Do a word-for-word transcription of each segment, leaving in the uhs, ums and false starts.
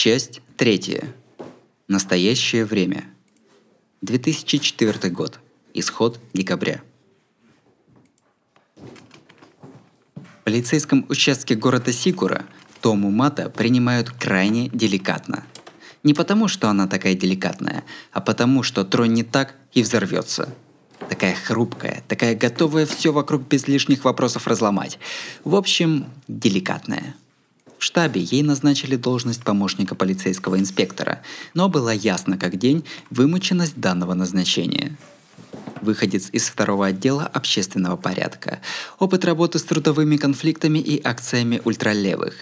Часть третья. Настоящее время. две тысячи четвёртый год. Исход декабря. В полицейском участке города Сикура Тому Мата принимают крайне деликатно. Не потому, что она такая деликатная, а потому, что тронь не так и взорвется. Такая хрупкая, такая готовая все вокруг без лишних вопросов разломать. В общем, деликатная. В штабе ей назначили должность помощника полицейского инспектора, но была ясна как день вымученность данного назначения. Выходец из второго отдела общественного порядка. Опыт работы с трудовыми конфликтами и акциями ультралевых.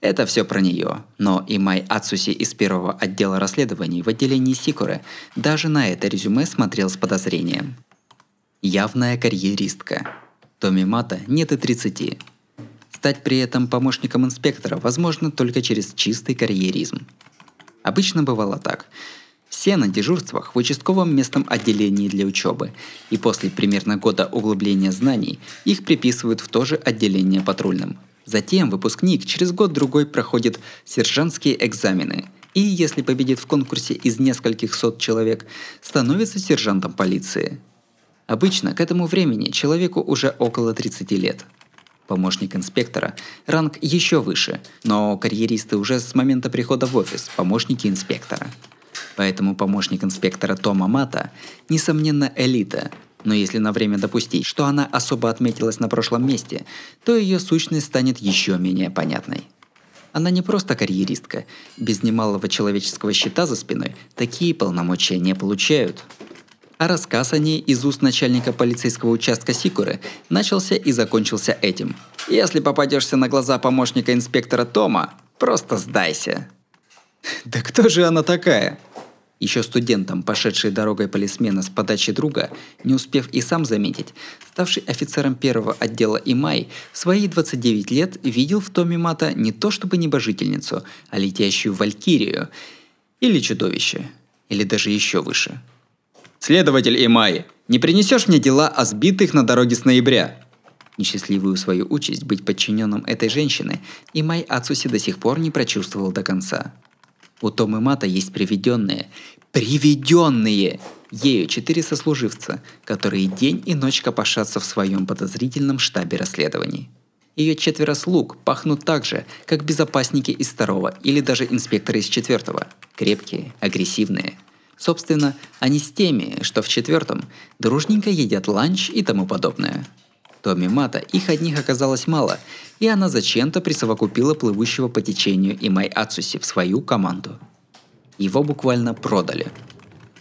Это все про нее, но и Май Ацуси из первого отдела расследований в отделении Сикуры даже на это резюме смотрел с подозрением. Явная карьеристка. Томи Мата нет и тридцати. Стать при этом помощником инспектора возможно только через чистый карьеризм. Обычно бывало так. Все на дежурствах в участковом местном отделении для учебы, и после примерно года углубления знаний их приписывают в то же отделение патрульным. Затем выпускник через год-другой проходит сержантские экзамены и, если победит в конкурсе из нескольких сот человек, становится сержантом полиции. Обычно к этому времени человеку уже около тридцати лет. Помощник инспектора – ранг еще выше, но карьеристы уже с момента прихода в офис – помощники инспектора. Поэтому помощник инспектора Тома Мата – несомненно элита, но если на время допустить, что она особо отметилась на прошлом месте, то ее сущность станет еще менее понятной. Она не просто карьеристка, без немалого человеческого щита за спиной такие полномочия не получают. А рассказ о ней из уст начальника полицейского участка Сикуры начался и закончился этим. «Если попадешься на глаза помощника инспектора Тома, просто сдайся». Да кто же она такая? Еще студентом, пошедший дорогой полисмена с подачи друга, не успев и сам заметить, ставший офицером первого отдела Имай, в свои двадцать девять лет видел в Томи Мата не то чтобы небожительницу, а летящую валькирию. Или чудовище. Или даже еще выше. «Следователь Имай, не принесешь мне дела о сбитых на дороге с ноября?» Несчастливую свою участь быть подчиненным этой женщины Имай Ацуси до сих пор не прочувствовал до конца. У Томы Мата есть приведенные, приведенные ею четыре сослуживца, которые день и ночь копошатся в своем подозрительном штабе расследований. Ее четверо слуг пахнут так же, как безопасники из второго или даже инспекторы из четвертого. Крепкие, агрессивные. Собственно, они с теми, что в четвертом, дружненько едят ланч и тому подобное. Томи Мата их одних оказалось мало, и она зачем-то присовокупила плывущего по течению Имай Ацуси в свою команду. Его буквально продали.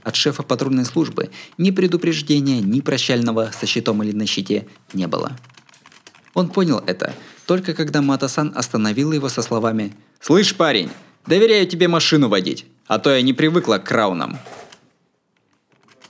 От шефа патрульной службы ни предупреждения, ни прощального со щитом или на щите не было. Он понял это только когда Мата-сан остановила его со словами: «Слышь, парень, доверяю тебе машину водить, а то я не привыкла к краунам».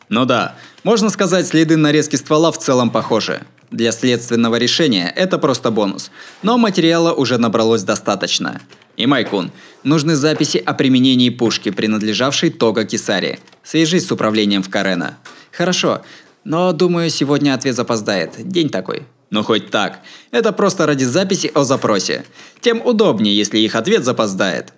Ну да, можно сказать, следы нарезки ствола в целом похожи. Для следственного решения это просто бонус, но материала уже набралось достаточно. Имай-кун, нужны записи о применении пушки, принадлежавшей Тога Кисари. Свяжись с управлением в Карена. Хорошо, но думаю, сегодня ответ запоздает. День такой. Ну хоть так. Это просто ради записи о запросе. Тем удобнее, если их ответ запоздает.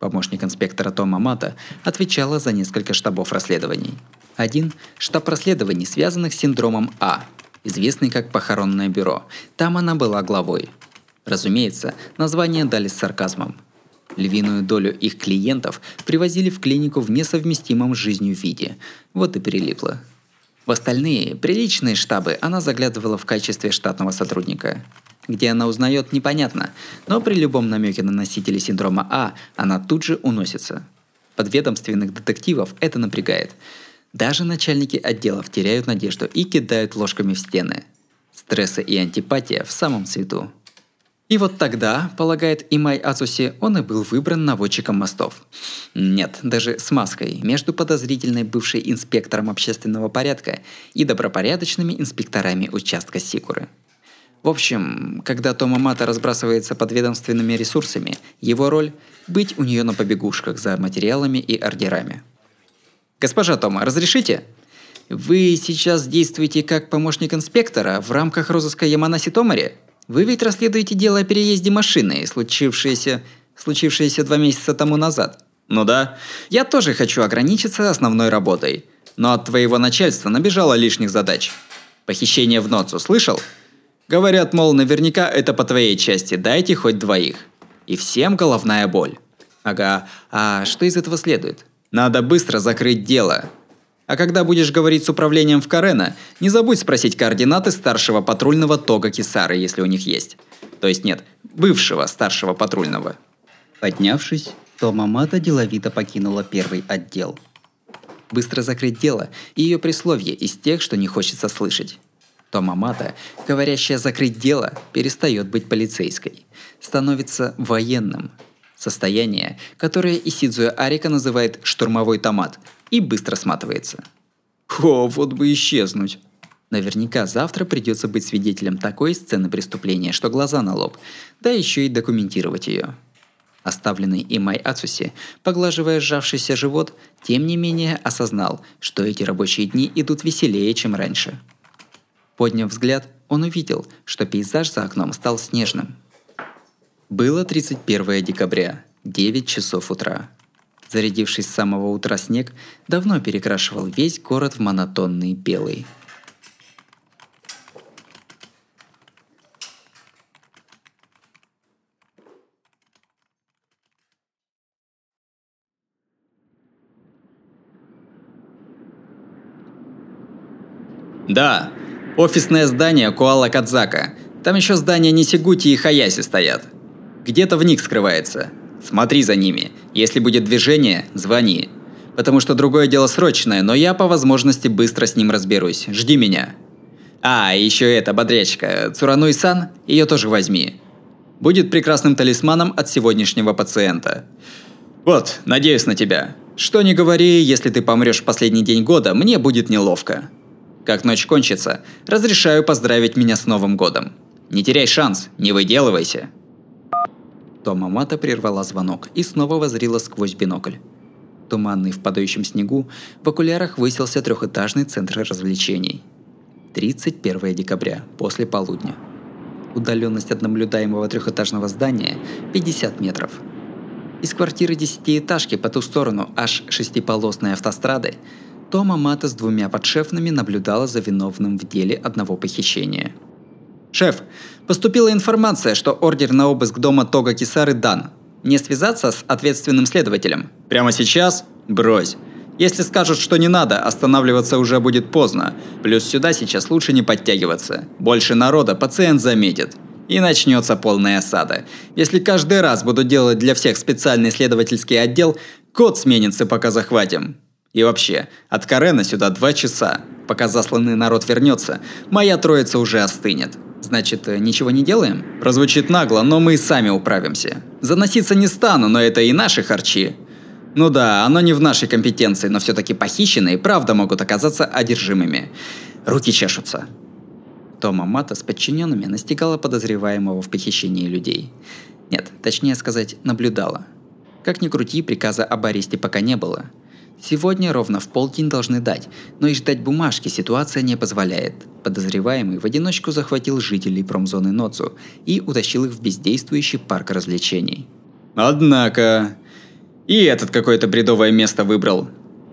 Помощник инспектора Тома Мата отвечала за несколько штабов расследований. Один – штаб расследований, связанных с синдромом А, известный как похоронное бюро. Там она была главой. Разумеется, название дали с сарказмом. Львиную долю их клиентов привозили в клинику в несовместимом с жизнью виде. Вот и прилипло. В остальные, приличные штабы она заглядывала в качестве штатного сотрудника. Где она узнает, непонятно, но при любом намеке на носителей синдрома А она тут же уносится. Подведомственных детективов это напрягает. Даже начальники отделов теряют надежду и кидают ложками в стены. Стрессы и антипатия в самом цвету. И вот тогда, полагает Имай Ацуси, он и был выбран наводчиком мостов. Нет, даже с маской между подозрительной бывшей инспектором общественного порядка и добропорядочными инспекторами участка Сикуры. В общем, когда Тома Мата разбрасывается подведомственными ресурсами, его роль – быть у нее на побегушках за материалами и ордерами. «Госпожа Тома, разрешите? Вы сейчас действуете как помощник инспектора в рамках розыска Яманаси Томари? Вы ведь расследуете дело о переезде машины, случившееся случившееся два месяца тому назад. Ну да, я тоже хочу ограничиться основной работой, но от твоего начальства набежало лишних задач. Похищение в Ноцу слышал? Говорят, мол, наверняка это по твоей части, дайте хоть двоих. И всем головная боль. Ага, а что из этого следует? Надо быстро закрыть дело. А когда будешь говорить с управлением в Карена, не забудь спросить координаты старшего патрульного Тога Кисары, если у них есть. То есть нет, бывшего старшего патрульного. Поднявшись, Томамата деловито покинула первый отдел. Быстро закрыть дело и ее присловье из тех, что не хочется слышать. Томамата, говорящая «закрыть дело», перестает быть полицейской. Становится военным. Состояние, которое Исидзуя Арика называет «штурмовой томат», и быстро сматывается. О, вот бы исчезнуть. Наверняка завтра придется быть свидетелем такой сцены преступления, что глаза на лоб, да еще и документировать ее. Оставленный Имай Ацуси, поглаживая сжавшийся живот, тем не менее осознал, что эти рабочие дни идут веселее, чем раньше. Подняв взгляд, он увидел, что пейзаж за окном стал снежным. Было тридцать первое декабря, девять часов утра. Зарядившись с самого утра снег давно перекрашивал весь город в монотонный белый. Да, офисное здание Куала Кадзака. Там еще здания Нисигути и Хаяси стоят. Где-то в них скрывается. Смотри за ними. Если будет движение, звони. Потому что другое дело срочное, но я по возможности быстро с ним разберусь. Жди меня. А, еще эта бодрячка, Цурануи-сан, ее тоже возьми. Будет прекрасным талисманом от сегодняшнего пациента. Вот, надеюсь на тебя. Что ни говори, если ты помрешь в последний день года, мне будет неловко. Как ночь кончится, разрешаю поздравить меня с Новым годом. Не теряй шанс, не выделывайся. Томамата прервала звонок и снова воззрила сквозь бинокль. Туманный в падающем снегу, в окулярах высился трехэтажный центр развлечений. тридцать первое декабря, после полудня. Удаленность от наблюдаемого трехэтажного здания – пятьдесят метров. Из квартиры десятиэтажки по ту сторону аж шестиполосной автострады Томамата с двумя подшефными наблюдала за виновным в деле одного похищения. «Шеф, поступила информация, что ордер на обыск дома Тога Кисары дан. Не связаться с ответственным следователем?» «Прямо сейчас? Брось. Если скажут, что не надо, останавливаться уже будет поздно. Плюс сюда сейчас лучше не подтягиваться. Больше народа пациент заметит. И начнется полная осада. Если каждый раз буду делать для всех специальный следовательский отдел, код сменится, пока захватим. И вообще, от Карена сюда два часа. Пока засланный народ вернется, моя троица уже остынет». «Значит, ничего не делаем?» «Прозвучит нагло, но мы и сами управимся. Заноситься не стану, но это и наши харчи. Ну да, оно не в нашей компетенции, но все-таки похищенные и правда могут оказаться одержимыми. Руки чешутся». Томамата с подчиненными настигала подозреваемого в похищении людей. Нет, точнее сказать, наблюдала. Как ни крути, приказа об аресте пока не было. Сегодня ровно в полдень должны дать, но и ждать бумажки ситуация не позволяет. Подозреваемый в одиночку захватил жителей промзоны Ноцу и утащил их в бездействующий парк развлечений. Однако... И этот какое-то бредовое место выбрал.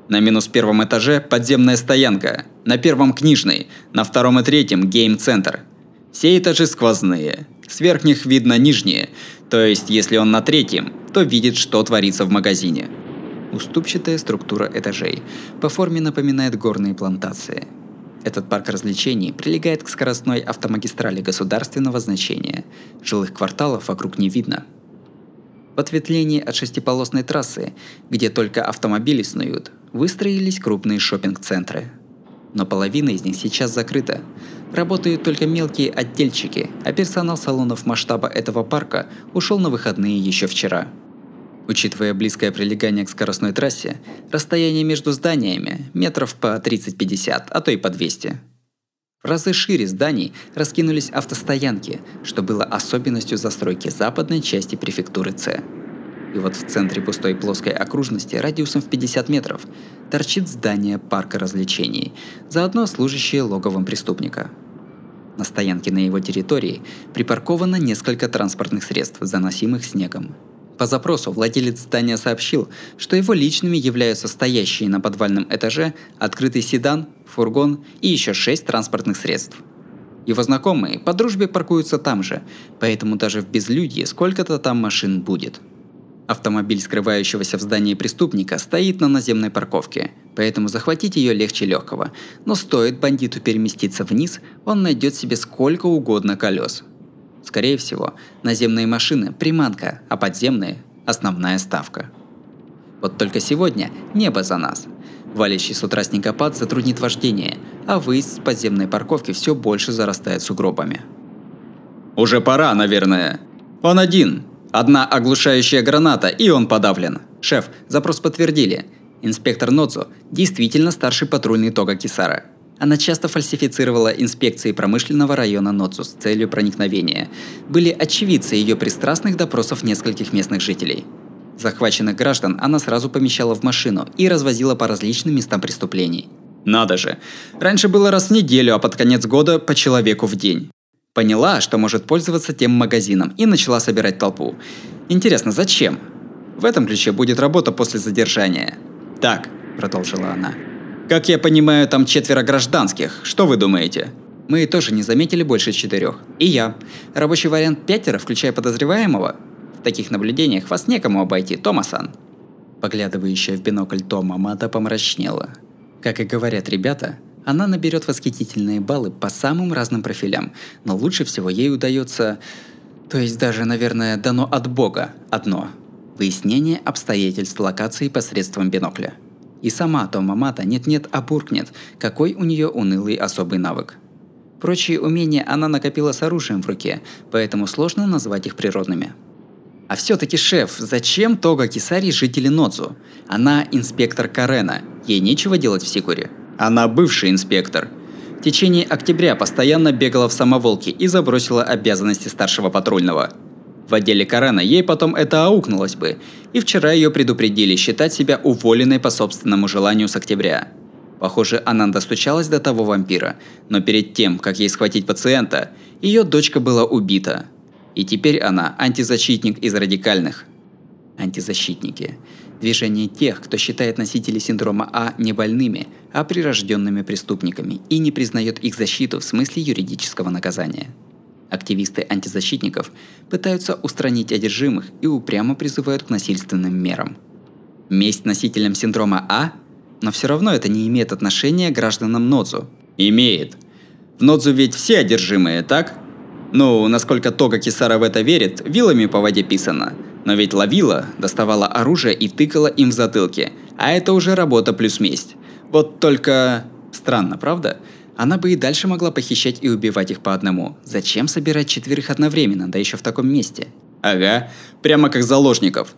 На минус первом этаже подземная стоянка, на первом книжный, на втором и третьем гейм-центр. Все этажи сквозные, с верхних видно нижние, то есть если он на третьем, то видит, что творится в магазине. Уступчатая структура этажей по форме напоминает горные плантации. Этот парк развлечений прилегает к скоростной автомагистрали государственного значения. Жилых кварталов вокруг не видно. В ответвлении от шестиполосной трассы, где только автомобили снуют, выстроились крупные шоппинг-центры. Но половина из них сейчас закрыта. Работают только мелкие отдельчики, а персонал салонов масштаба этого парка ушел на выходные еще вчера. Учитывая близкое прилегание к скоростной трассе, расстояние между зданиями метров по тридцать-пятьдесят, а то и по двести. В разы шире зданий раскинулись автостоянки, что было особенностью застройки западной части префектуры С. И вот в центре пустой плоской окружности радиусом в пятьдесят метров торчит здание парка развлечений, заодно служащее логовом преступника. На стоянке на его территории припарковано несколько транспортных средств, заносимых снегом. По запросу владелец здания сообщил, что его личными являются стоящие на подвальном этаже открытый седан, фургон и еще шесть транспортных средств. Его знакомые по дружбе паркуются там же, поэтому даже в безлюдье сколько-то там машин будет. Автомобиль скрывающегося в здании преступника стоит на наземной парковке, поэтому захватить ее легче легкого, но стоит бандиту переместиться вниз, он найдет себе сколько угодно колес. Скорее всего, наземные машины – приманка, а подземные – основная ставка. Вот только сегодня небо за нас. Валящий с утра снегопад затруднит вождение, а выезд с подземной парковки все больше зарастает сугробами. «Уже пора, наверное. Он один. Одна оглушающая граната, и он подавлен. Шеф, запрос подтвердили. Инспектор Нодзу действительно старший патрульный Тога Кисара. Она часто фальсифицировала инспекции промышленного района Нодзу с целью проникновения. Были очевидцы ее пристрастных допросов нескольких местных жителей. Захваченных граждан она сразу помещала в машину и развозила по различным местам преступлений. Надо же! Раньше было раз в неделю, а под конец года по человеку в день. Поняла, что может пользоваться тем магазином, и начала собирать толпу. Интересно, зачем? В этом ключе будет работа после задержания. «Так», – продолжила она. «Как я понимаю, там четверо гражданских. Что вы думаете?» «Мы тоже не заметили больше четырех. И я. Рабочий вариант пятеро, включая подозреваемого? В таких наблюдениях вас некому обойти, Тома-сан». Поглядывающая в бинокль Тома Мата помрачнела. Как и говорят ребята, она наберет восхитительные баллы по самым разным профилям, но лучше всего ей удается... То есть даже, наверное, дано от Бога одно – выяснение обстоятельств локации посредством бинокля. И сама Тома Мата нет-нет обуркнет, какой у нее унылый особый навык. Прочие умения она накопила с оружием в руке, поэтому сложно назвать их природными. А все-таки, шеф, зачем Тога Кисари жители Нодзу? Она инспектор Карена, ей нечего делать в Сикуре. Она бывший инспектор. В течение октября постоянно бегала в самоволке и забросила обязанности старшего патрульного. В отделе Карена ей потом это аукнулось бы, и вчера ее предупредили считать себя уволенной по собственному желанию с октября. Похоже, она достучалась до того вампира, но перед тем, как ей схватить пациента, ее дочка была убита. И теперь она антизащитник из радикальных. Антизащитники. Движение тех, кто считает носителей синдрома А не больными, а прирожденными преступниками и не признает их защиту в смысле юридического наказания. Активисты антизащитников пытаются устранить одержимых и упрямо призывают к насильственным мерам. Месть носителям синдрома А? Но все равно это не имеет отношения к гражданам Нодзу. Имеет. В Нодзу ведь все одержимые, так? Ну, насколько Тога Кисара в это верит, вилами по воде писано. Но ведь ловила, доставала оружие и тыкала им в затылки. А это уже работа плюс месть. Вот только... Странно, правда? Она бы и дальше могла похищать и убивать их по одному. Зачем собирать четверых одновременно, да еще в таком месте? Ага, прямо как заложников.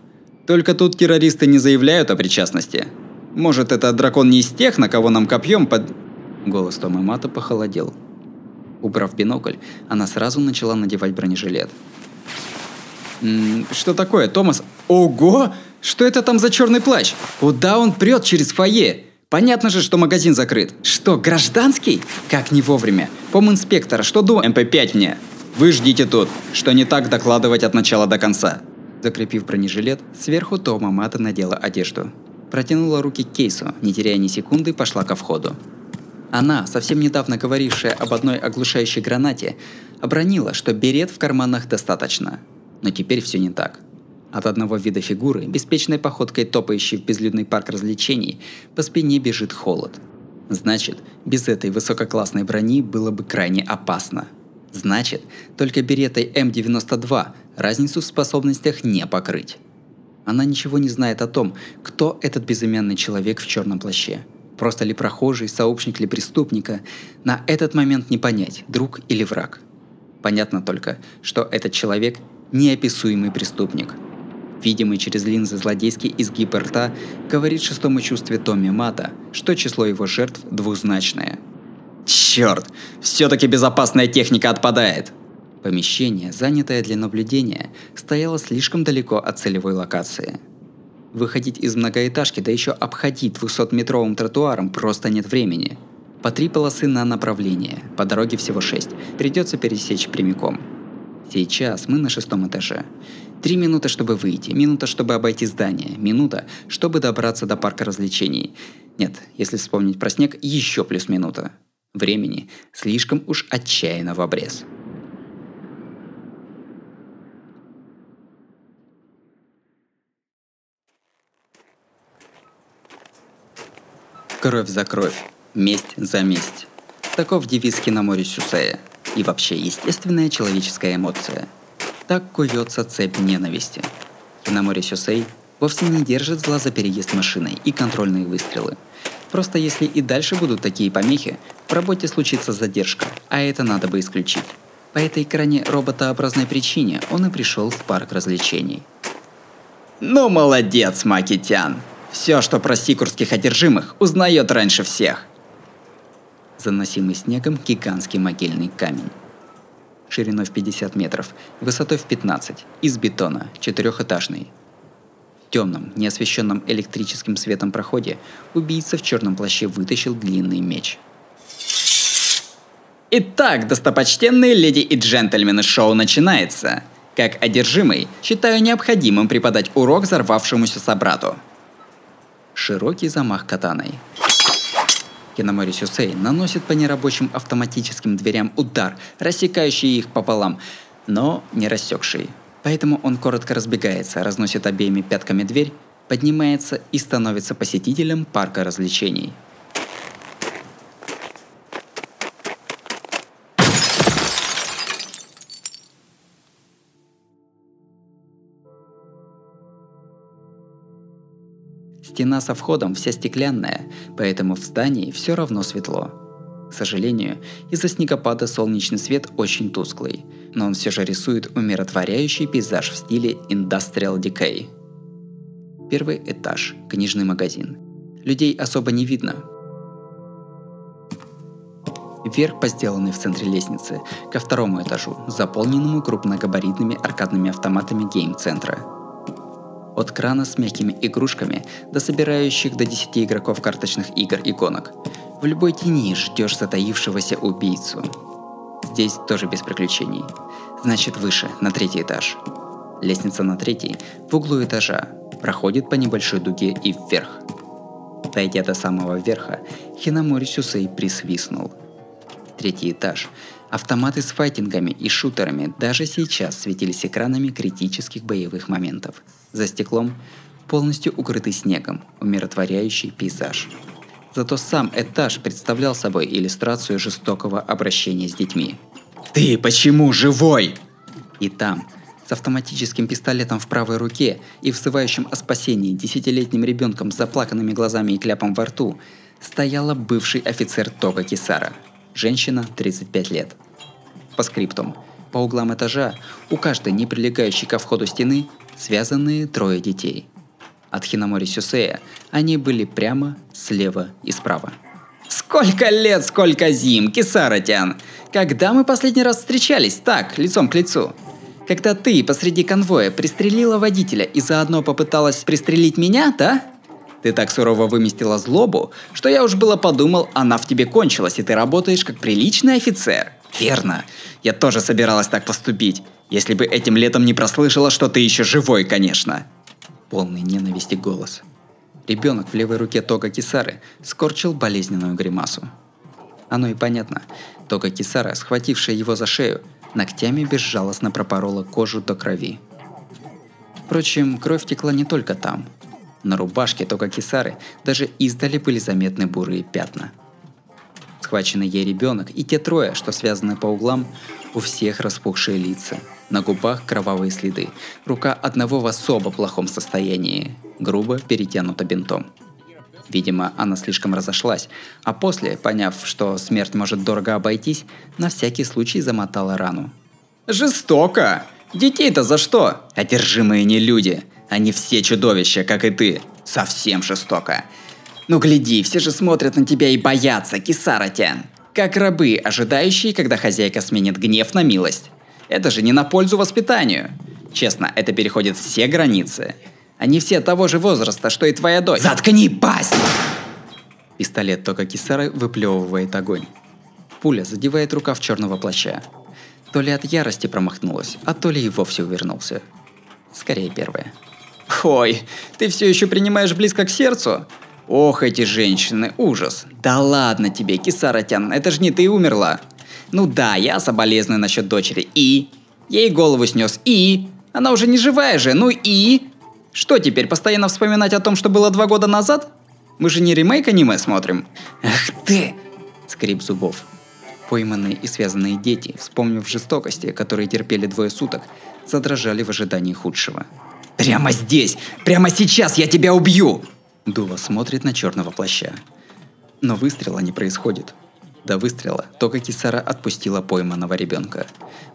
Только тут террористы не заявляют о причастности. Может, это дракон не из тех, на кого нам копьем под... Голос Тома Мата похолодел. Убрав бинокль, она сразу начала надевать бронежилет. «М-м, что такое, Томас? Ого! Что это там за черный плащ? Куда он прет через фойе? Понятно же, что магазин закрыт. Что, гражданский? Как не вовремя. Поминспектора, что до... эм пэ пять мне. Вы ждите тут. Что не так, докладывать от начала до конца». Закрепив бронежилет, сверху Тома Мата надела одежду. Протянула руки к кейсу, не теряя ни секунды, пошла ко входу. Она, совсем недавно говорившая об одной оглушающей гранате, обронила, что берет в карманах достаточно. Но теперь все не так. От одного вида фигуры, беспечной походкой топающей в безлюдный парк развлечений, по спине бежит холод. Значит, без этой высококлассной брони было бы крайне опасно. Значит, только беретой эм девяносто два разницу в способностях не покрыть. Она ничего не знает о том, кто этот безымянный человек в черном плаще. Просто ли прохожий, сообщник ли преступника, на этот момент не понять, друг или враг. Понятно только, что этот человек – неописуемый преступник. Видимый через линзы злодейский изгиб рта говорит шестому чувстве Томи Мата, что число его жертв двузначное. Черт, все-таки безопасная техника отпадает! Помещение, занятое для наблюдения, стояло слишком далеко от целевой локации. Выходить из многоэтажки, да еще обходить двухсотметровым тротуаром просто нет времени. По три полосы на направление, по дороге всего шесть, придется пересечь прямиком. Сейчас мы на шестом этаже. Три минуты, чтобы выйти, минута, чтобы обойти здание, минута, чтобы добраться до парка развлечений. Нет, если вспомнить про снег, еще плюс минута. Времени слишком уж отчаянно в обрез. Кровь за кровь, месть за месть. Таков девиз киноморя Сюсея. И вообще естественная человеческая эмоция. Так куется цепь ненависти. Киноморя Сюсей вовсе не держит зла за переезд машиной и контрольные выстрелы. Просто если и дальше будут такие помехи, в работе случится задержка, а это надо бы исключить. По этой крайне роботообразной причине он и пришел в парк развлечений. Ну молодец, Макитян! Все, что про сикурских одержимых, узнает раньше всех. Заносимый снегом гигантский могильный камень. Шириной в пятьдесят метров, высотой в пятнадцать, из бетона, четырехэтажный. В темном, неосвещенном электрическим светом проходе убийца в черном плаще вытащил длинный меч. Итак, достопочтенные леди и джентльмены, шоу начинается. Как одержимый, считаю необходимым преподать урок взорвавшемуся собрату. Широкий замах катаной. Киноморя Сюсей наносит по нерабочим автоматическим дверям удар, рассекающий их пополам, но не рассекший. Поэтому он коротко разбегается, разносит обеими пятками дверь, поднимается и становится посетителем парка развлечений. Стена со входом вся стеклянная, поэтому в здании все равно светло. К сожалению, из-за снегопада солнечный свет очень тусклый, но он все же рисует умиротворяющий пейзаж в стиле Industrial Decay. Первый этаж, книжный магазин. Людей особо не видно. Вверх по сделанной в центре лестнице, ко второму этажу, заполненному крупногабаритными аркадными автоматами гейм-центра. От крана с мягкими игрушками до собирающих до десяти игроков карточных игр иконок. В любой тени ждешь затаившегося убийцу. Здесь тоже без приключений. Значит, выше, на третий этаж. Лестница на третий, в углу этажа, проходит по небольшой дуге и вверх. Дойдя до самого верха, Киноморя Сюсей присвистнул. Третий этаж. Автоматы с файтингами и шутерами даже сейчас светились экранами критических боевых моментов. За стеклом полностью укрытый снегом, умиротворяющий пейзаж. Зато сам этаж представлял собой иллюстрацию жестокого обращения с детьми. «Ты почему живой?» И там, с автоматическим пистолетом в правой руке и взывающим о спасении десятилетним ребенком с заплаканными глазами и кляпом во рту, стояла бывший офицер Тога Кисара. Женщина, тридцать пять лет. По скриптум. По углам этажа, у каждой не прилегающей ко входу стены, связанные трое детей. От Киноморя Сюсея они были прямо, слева и справа. Сколько лет, сколько зим, Кисара-тян! Когда мы последний раз встречались так, лицом к лицу? Когда ты посреди конвоя пристрелила водителя и заодно попыталась пристрелить меня, да? Ты так сурово выместила злобу, что я уж было подумал, она в тебе кончилась, и ты работаешь как приличный офицер. Верно. Я тоже собиралась так поступить. Если бы этим летом не прослышала, что ты еще живой, конечно. Полный ненависти голос. Ребенок в левой руке Тога Кисары скорчил болезненную гримасу. Оно и понятно. Тога Кисара, схватившая его за шею, ногтями безжалостно пропорола кожу до крови. Впрочем, кровь текла не только там. На рубашке Тога Кисары даже издали были заметны бурые пятна. Схваченный ей ребенок и те трое, что связаны по углам, у всех распухшие лица. На губах кровавые следы. Рука одного в особо плохом состоянии, грубо перетянута бинтом. Видимо, она слишком разошлась, а после, поняв, что смерть может дорого обойтись, на всякий случай замотала рану. «Жестоко! Детей-то за что? Одержимые не люди! Они все чудовища, как и ты. Совсем жестоко. Ну гляди, все же смотрят на тебя и боятся, Кисара-тян. Как рабы, ожидающие, когда хозяйка сменит гнев на милость. Это же не на пользу воспитанию. Честно, это переходит все границы. Они все того же возраста, что и твоя дочь. Заткни пасть! Пистолет Тога Кисары выплевывает огонь. Пуля задевает рукав черного плаща. То ли от ярости промахнулась, а то ли и вовсе увернулся. Скорее первое. «Ой, ты все еще принимаешь близко к сердцу? Ох, эти женщины, ужас! Да ладно тебе, Кисаратян, это ж не ты умерла!» «Ну да, я соболезную насчет дочери, и...» «Ей голову снес, и...» «Она уже не живая же, ну и...» «Что теперь, постоянно вспоминать о том, что было два года назад? Мы же не ремейк аниме смотрим!» «Ах ты!» Скрип зубов. Пойманные и связанные дети, вспомнив жестокости, которые терпели двое суток, задрожали в ожидании худшего. «Прямо здесь! Прямо сейчас я тебя убью!» Дуло смотрит на черного плаща. Но выстрела не происходит. До выстрела только Кисара отпустила пойманного ребенка.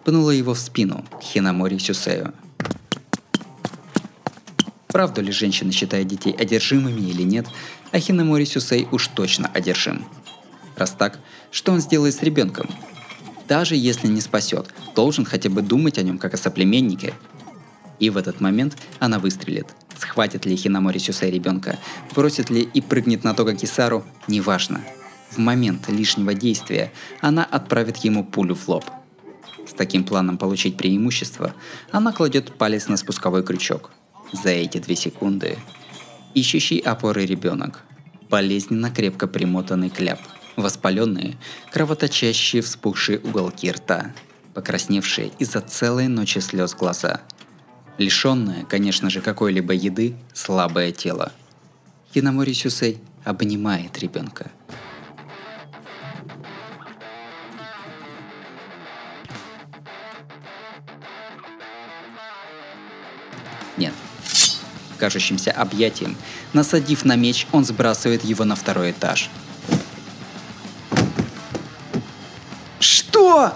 Пнула его в спину к Хинамори Сюсею. Правду ли женщина считает детей одержимыми или нет, а Хинамори Сюсей уж точно одержим. Раз так, что он сделает с ребенком? Даже если не спасет, должен хотя бы думать о нем как о соплеменнике. И в этот момент она выстрелит. Схватит ли Хинамори Сюсей ребенка, бросит ли и прыгнет на Тога Кисару, неважно. В момент лишнего действия она отправит ему пулю в лоб. С таким планом получить преимущество, она кладет палец на спусковой крючок. За эти две секунды ищущий опоры ребенок, болезненно крепко примотанный кляп, воспаленные, кровоточащие, вспухшие уголки рта, покрасневшие из-за целой ночи слез глаза. Лишенное, конечно же, какой-либо еды, слабое тело. Хинамори Сюсей обнимает ребенка. Нет. Кажущимся объятием, насадив на меч, он сбрасывает его на второй этаж. «Что?»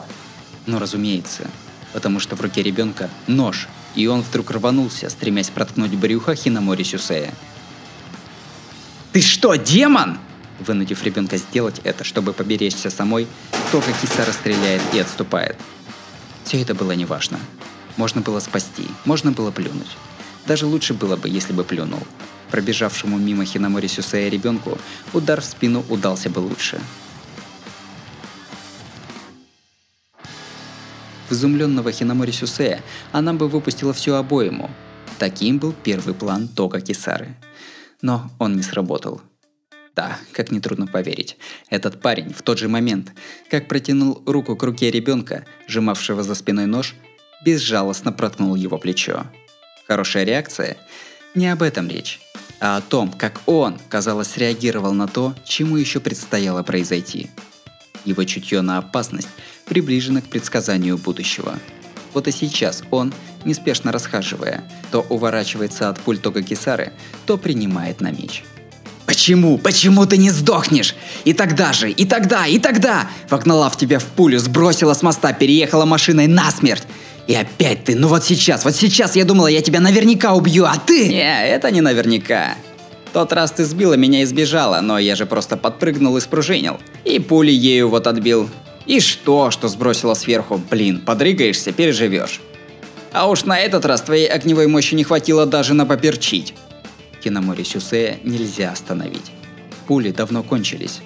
Ну, разумеется, потому что в руке ребенка нож, и он вдруг рванулся, стремясь проткнуть брюхо Хинамори Сюсея. «Ты что, демон?» Вынудив ребенка сделать это, чтобы поберечься самой, Тога Кисара стреляет и отступает. Все это было неважно. Можно было спасти, можно было плюнуть. Даже лучше было бы, если бы плюнул. Пробежавшему мимо Хинамори Сюсея ребенку удар в спину удался бы лучше. Изумленного Хинамори Сюсея она бы выпустила всю обойму. Таким был первый план Тога Кисары. Но он не сработал. Да, как нетрудно поверить, этот парень в тот же момент, как протянул руку к руке ребенка, сжимавшего за спиной нож, безжалостно проткнул его плечо. Хорошая реакция? Не об этом речь, а о том, как он, казалось, среагировал на то, чему еще предстояло произойти. Его чутье на опасность приближено к предсказанию будущего. Вот и сейчас он, неспешно расхаживая, то уворачивается от пуль Тога Кисары, то принимает на меч. «Почему? Почему ты не сдохнешь? И тогда же, и тогда, и тогда! Вогнала в тебя в пулю, сбросила с моста, переехала машиной насмерть! И опять ты, ну вот сейчас, вот сейчас я думала, я тебя наверняка убью, а ты...» «Не, это не наверняка. Тот раз ты сбила меня и сбежала, но я же просто подпрыгнул и спружинил. И пули ею вот отбил. И что, что сбросила сверху? Блин, подрыгаешься, переживешь. А уж на этот раз твоей огневой мощи не хватило даже на поперчить». Хинамори Сюсея нельзя остановить. Пули давно кончились.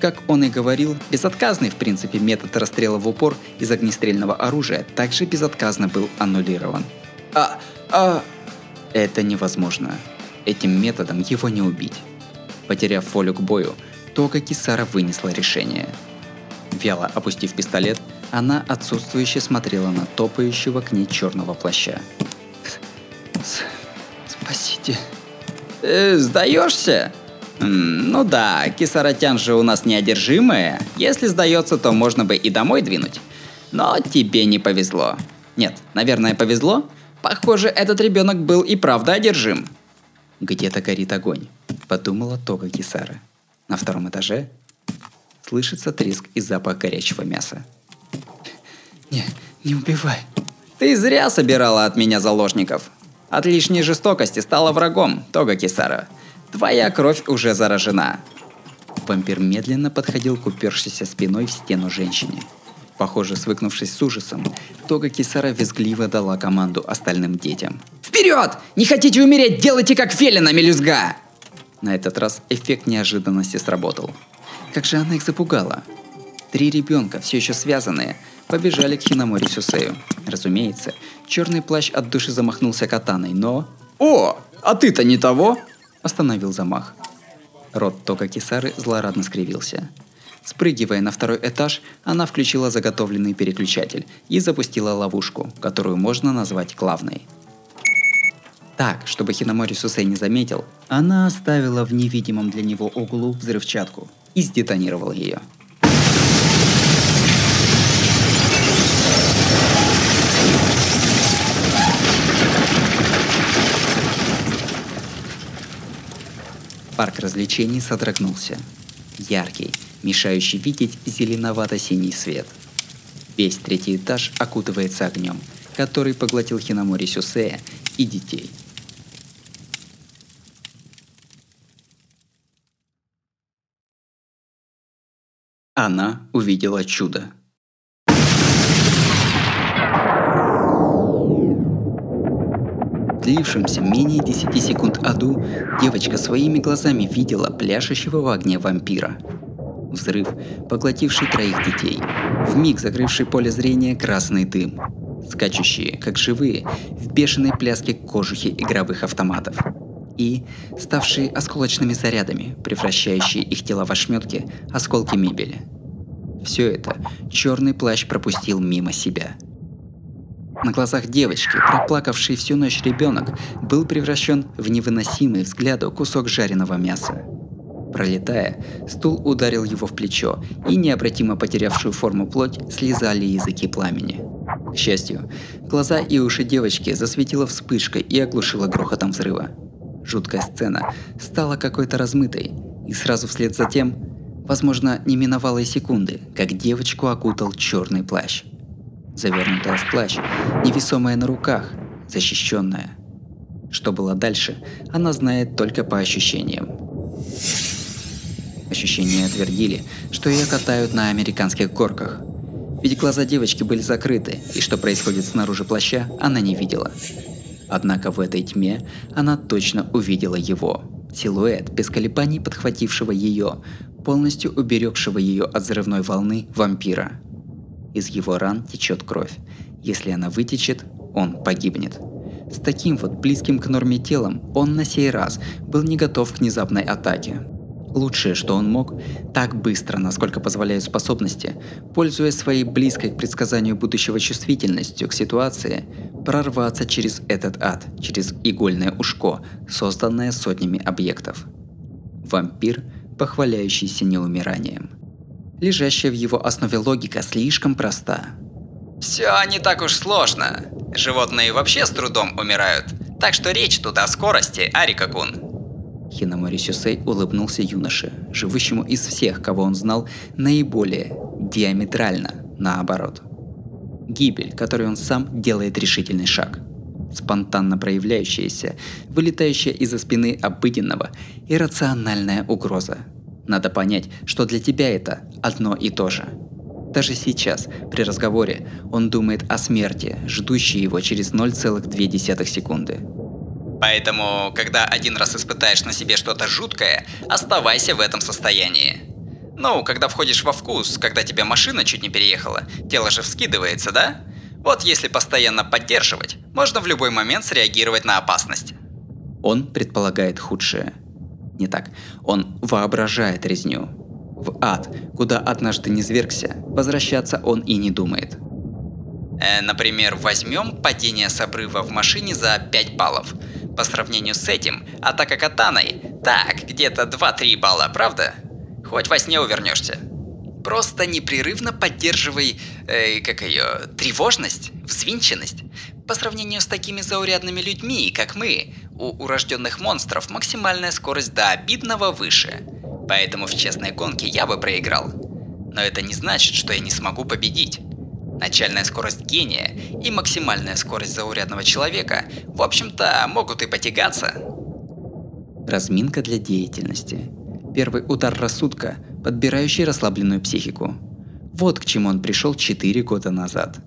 Как он и говорил, безотказный в принципе метод расстрела в упор из огнестрельного оружия также безотказно был аннулирован. А, а... Это невозможно. Этим методом его не убить. Потеряв волю к бою, Тога Кисара вынесла решение. Вяло опустив пистолет, она отсутствующе смотрела на топающего к ней черного плаща. «Спасите». Э, «Сдаешься? М-м, ну да, Кисаратян же у нас неодержимая. Если сдается, то можно бы и домой двинуть. Но тебе не повезло. Нет, наверное, повезло. Похоже, этот ребенок был и правда одержим». «Где-то горит огонь», — подумала Тога Кисара. На втором этаже слышится треск и запах горячего мяса. «Не, не убивай». «Ты зря собирала от меня заложников. От лишней жестокости стала врагом, Тога Кисара. Твоя кровь уже заражена». Вампир медленно подходил к упершейся спиной в стену женщине. Похоже, свыкнувшись с ужасом, Тога Кисара визгливо дала команду остальным детям. «Вперед! Не хотите умереть, делайте как фелина, мелюзга!» На этот раз эффект неожиданности сработал. Как же она их запугала. Три ребенка, все еще связанные, побежали к Хинамори Сюсею. Разумеется, черный плащ от души замахнулся катаной, но... «О, а ты-то не того!» Остановил замах. Рот Тока Кисары злорадно скривился. Спрыгивая на второй этаж, она включила заготовленный переключатель и запустила ловушку, которую можно назвать главной. Так, чтобы Хинамори Сюсей не заметил, она оставила в невидимом для него углу взрывчатку и сдетонировала ее. Парк развлечений содрогнулся. Яркий, мешающий видеть зеленовато-синий свет. Весь третий этаж окутывается огнем, который поглотил Хинамори Сюсея и детей. Она увидела чудо. В длившемся менее десяти секунд аду девочка своими глазами видела пляшущего в огне вампира. Взрыв, поглотивший троих детей, вмиг закрывший поле зрения красный дым, скачущие, как живые, в бешеной пляске кожухи игровых автоматов и ставшие осколочными зарядами, превращающие их тела в ошметки, осколки мебели. Все это черный плащ пропустил мимо себя. На глазах девочки, проплакавшей всю ночь ребенок, был превращен в невыносимый взгляду кусок жареного мяса. Пролетая, стул ударил его в плечо, и необратимо потерявшую форму плоть слезали языки пламени. К счастью, глаза и уши девочки засветила вспышкой и оглушила грохотом взрыва. Жуткая сцена стала какой-то размытой, и сразу вслед за тем, возможно, не миновало и секунды, как девочку окутал черный плащ. Завернутая в плащ, невесомая на руках, защищенная. Что было дальше, она знает только по ощущениям. Ощущения твердили, что ее катают на американских горках. Ведь глаза девочки были закрыты, и что происходит снаружи плаща, она не видела. Однако в этой тьме она точно увидела его. Силуэт, без колебаний подхватившего ее, полностью уберегшего ее от взрывной волны вампира. Из его ран течет кровь. Если она вытечет, он погибнет. С таким вот близким к норме телом он на сей раз был не готов к внезапной атаке. Лучшее, что он мог, так быстро, насколько позволяют способности, пользуясь своей близкой к предсказанию будущего чувствительностью к ситуации, прорваться через этот ад, через игольное ушко, созданное сотнями объектов. Вампир, похваляющийся неумиранием. Лежащая в его основе логика слишком проста. «Все не так уж сложно. Животные вообще с трудом умирают, так что речь тут о скорости, Арика-кун». Хинамори Сюсей улыбнулся юноше, живущему из всех, кого он знал, наиболее диаметрально наоборот. Гибель, которой он сам делает решительный шаг. Спонтанно проявляющаяся, вылетающая из-за спины обыденного, иррациональная угроза. Надо понять, что для тебя это одно и то же. Даже сейчас, при разговоре, он думает о смерти, ждущей его через ноль целых две десятых секунды. Поэтому, когда один раз испытаешь на себе что-то жуткое, оставайся в этом состоянии. Ну, когда входишь во вкус, когда тебя машина чуть не переехала, тело же вскидывается, да? Вот если постоянно поддерживать, можно в любой момент среагировать на опасность. Он предполагает худшее. Не так, он воображает резню. В ад, куда однажды низвергся, возвращаться он и не думает. Э, например, возьмем падение с обрыва в машине за пять баллов. По сравнению с этим, атака катаной, так, где-то два-три балла, правда? Хоть во сне увернешься. Просто непрерывно поддерживай, э, как ее, тревожность, взвинченность. По сравнению с такими заурядными людьми, как мы, у урожденных монстров максимальная скорость до обидного выше. Поэтому в честной гонке я бы проиграл. Но это не значит, что я не смогу победить. Начальная скорость гения и максимальная скорость заурядного человека, в общем-то, могут и потягаться. Разминка для деятельности. Первый удар рассудка, подбирающий расслабленную психику. Вот к чему он пришел четыре года назад.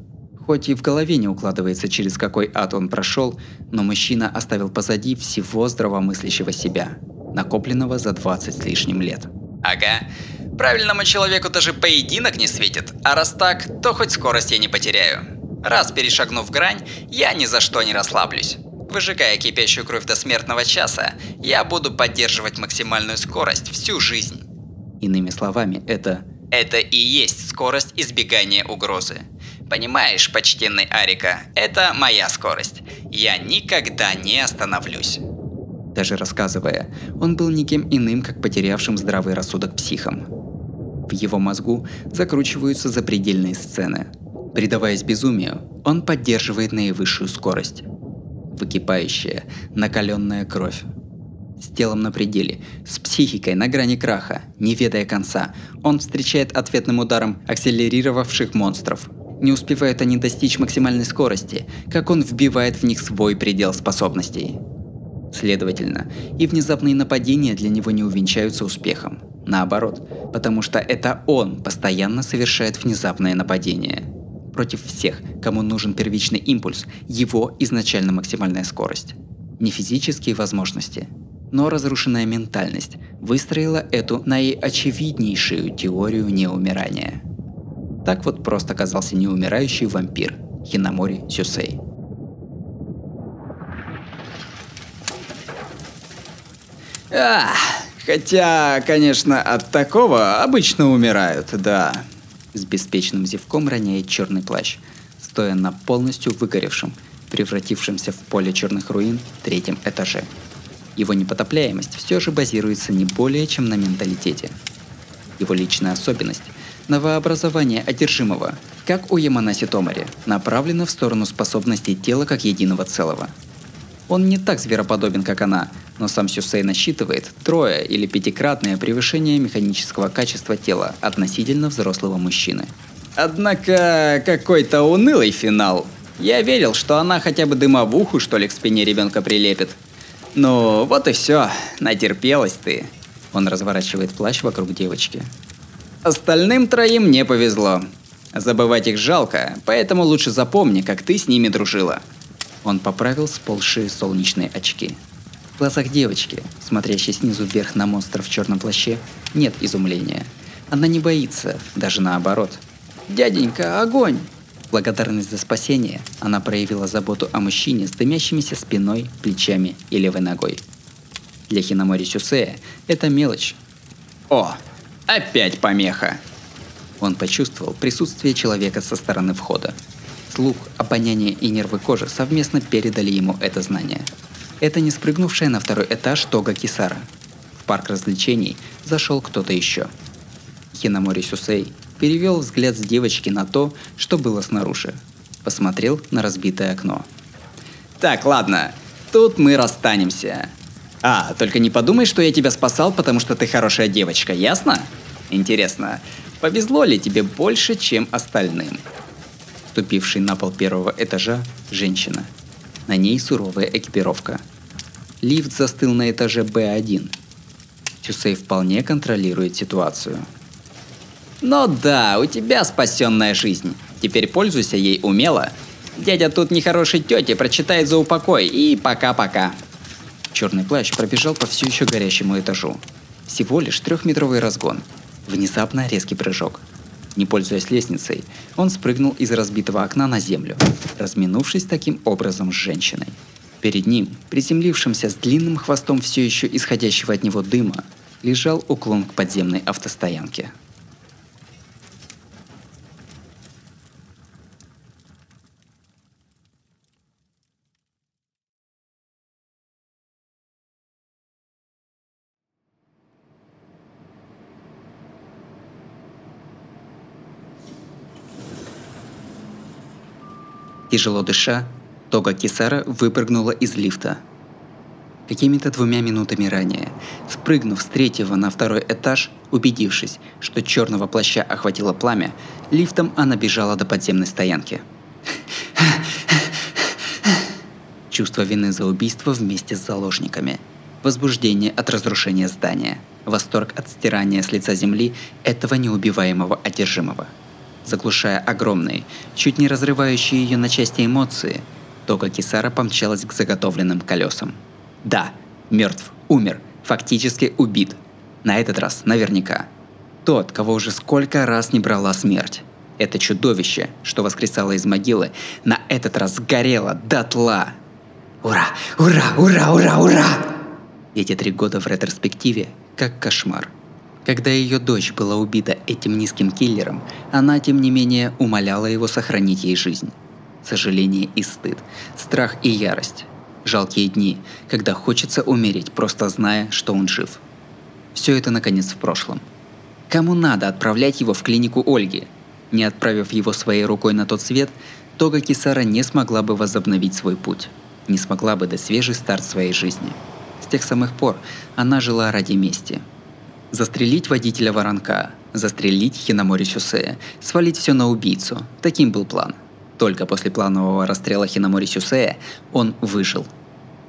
Хоть и в голове не укладывается, через какой ад он прошел, но мужчина оставил позади всего здравомыслящего себя, накопленного за двадцать с лишним лет. Ага. Правильному человеку даже поединок не светит, а раз так, то хоть скорость я не потеряю. Раз перешагнув грань, я ни за что не расслаблюсь. Выжигая кипящую кровь до смертного часа, я буду поддерживать максимальную скорость всю жизнь. Иными словами, это... Это и есть скорость избегания угрозы. Понимаешь, почтенный Арика, это моя скорость. Я никогда не остановлюсь. Даже рассказывая, он был никем иным, как потерявшим здравый рассудок психом. В его мозгу закручиваются запредельные сцены. Предаваясь безумию, он поддерживает наивысшую скорость. Выкипающая, накаленная кровь. С телом на пределе, с психикой на грани краха, не ведая конца, он встречает ответным ударом акселерировавших монстров. Не успевают они достичь максимальной скорости, как он вбивает в них свой предел способностей. Следовательно, и внезапные нападения для него не увенчаются успехом. Наоборот, потому что это он постоянно совершает внезапное нападение. Против всех, кому нужен первичный импульс, его изначально максимальная скорость. Не физические возможности, но разрушенная ментальность выстроила эту наиочевиднейшую теорию неумирания. Так вот просто оказался неумирающий вампир Хинамори Сюсэй. Ах, хотя, конечно, от такого обычно умирают, да. С беспечным зевком роняет черный плащ, стоя на полностью выгоревшем, превратившемся в поле черных руин третьем этаже. Его непотопляемость все же базируется не более чем на менталитете. Его личная особенность – новообразование одержимого, как у Яманаси Томари, направлено в сторону способностей тела как единого целого. Он не так звероподобен, как она, но сам Сюсэй насчитывает трое- или пятикратное превышение механического качества тела относительно взрослого мужчины. Однако, какой-то унылый финал. Я верил, что она хотя бы дымовуху, что ли, к спине ребенка прилепит. Ну, вот и все, натерпелась ты. Он разворачивает плащ вокруг девочки. Остальным троим не повезло. Забывать их жалко, поэтому лучше запомни, как ты с ними дружила. Он поправил сползшие солнечные очки. В глазах девочки, смотрящей снизу вверх на монстра в черном плаще, нет изумления. Она не боится, даже наоборот. «Дяденька, огонь!» Благодарность за спасение, она проявила заботу о мужчине с дымящимися спиной, плечами и левой ногой. Для Хинамори Сюсэя это мелочь. «О, опять помеха!» Он почувствовал присутствие человека со стороны входа. Слух, обоняние и нервы кожи совместно передали ему это знание. Это не спрыгнувшая на второй этаж Тога Кисара. В парк развлечений зашел кто-то еще. Хинамори Сюсэй перевел взгляд с девочки на то, что было снаружи. Посмотрел на разбитое окно. «Так, ладно, тут мы расстанемся. А, только не подумай, что я тебя спасал, потому что ты хорошая девочка, ясно? Интересно, повезло ли тебе больше, чем остальным?» Ступивший на пол первого этажа женщина. На ней суровая экипировка. Лифт застыл на этаже Б один. Сюсэй вполне контролирует ситуацию. «Ну да, у тебя спасенная жизнь. Теперь пользуйся ей умело. Дядя тут нехорошей тете прочитает за упокой и пока-пока». Черный плащ пробежал по все еще горящему этажу. Всего лишь трехметровый разгон. Внезапно резкий прыжок. Не пользуясь лестницей, он спрыгнул из разбитого окна на землю, разминувшись таким образом с женщиной. Перед ним, приземлившимся с длинным хвостом все еще исходящего от него дыма, лежал уклон к подземной автостоянке. Тяжело дыша, Тога Кисара выпрыгнула из лифта. Какими-то двумя минутами ранее, спрыгнув с третьего на второй этаж, убедившись, что черного плаща охватило пламя, лифтом она бежала до подземной стоянки. Чувство вины за убийство вместе с заложниками. Возбуждение от разрушения здания. Восторг от стирания с лица земли этого неубиваемого одержимого. Заглушая огромные, чуть не разрывающие ее на части эмоции, Тога Кисара помчалась к заготовленным колесам. Да, мертв, умер, фактически убит. На этот раз наверняка. тот, кого уже сколько раз не брала смерть. Это чудовище, что воскресало из могилы, на этот раз сгорело дотла. Ура! Ура! Ура! Ура! Ура! Эти три года в ретроспективе как кошмар. Когда ее дочь была убита этим низким киллером, она, тем не менее, умоляла его сохранить ей жизнь. Сожаление и стыд, страх и ярость. Жалкие дни, когда хочется умереть, просто зная, что он жив. Все это, наконец, в прошлом. Кому надо отправлять его в клинику Ольги? Не отправив его своей рукой на тот свет, Тога Кисара не смогла бы возобновить свой путь. Не смогла бы дать свежий старт своей жизни. С тех самых пор она жила ради мести. Застрелить водителя воронка, застрелить Хинамори Сюсея, свалить все на убийцу. Таким был план. Только после планового расстрела Хинамори Сюсея он выжил.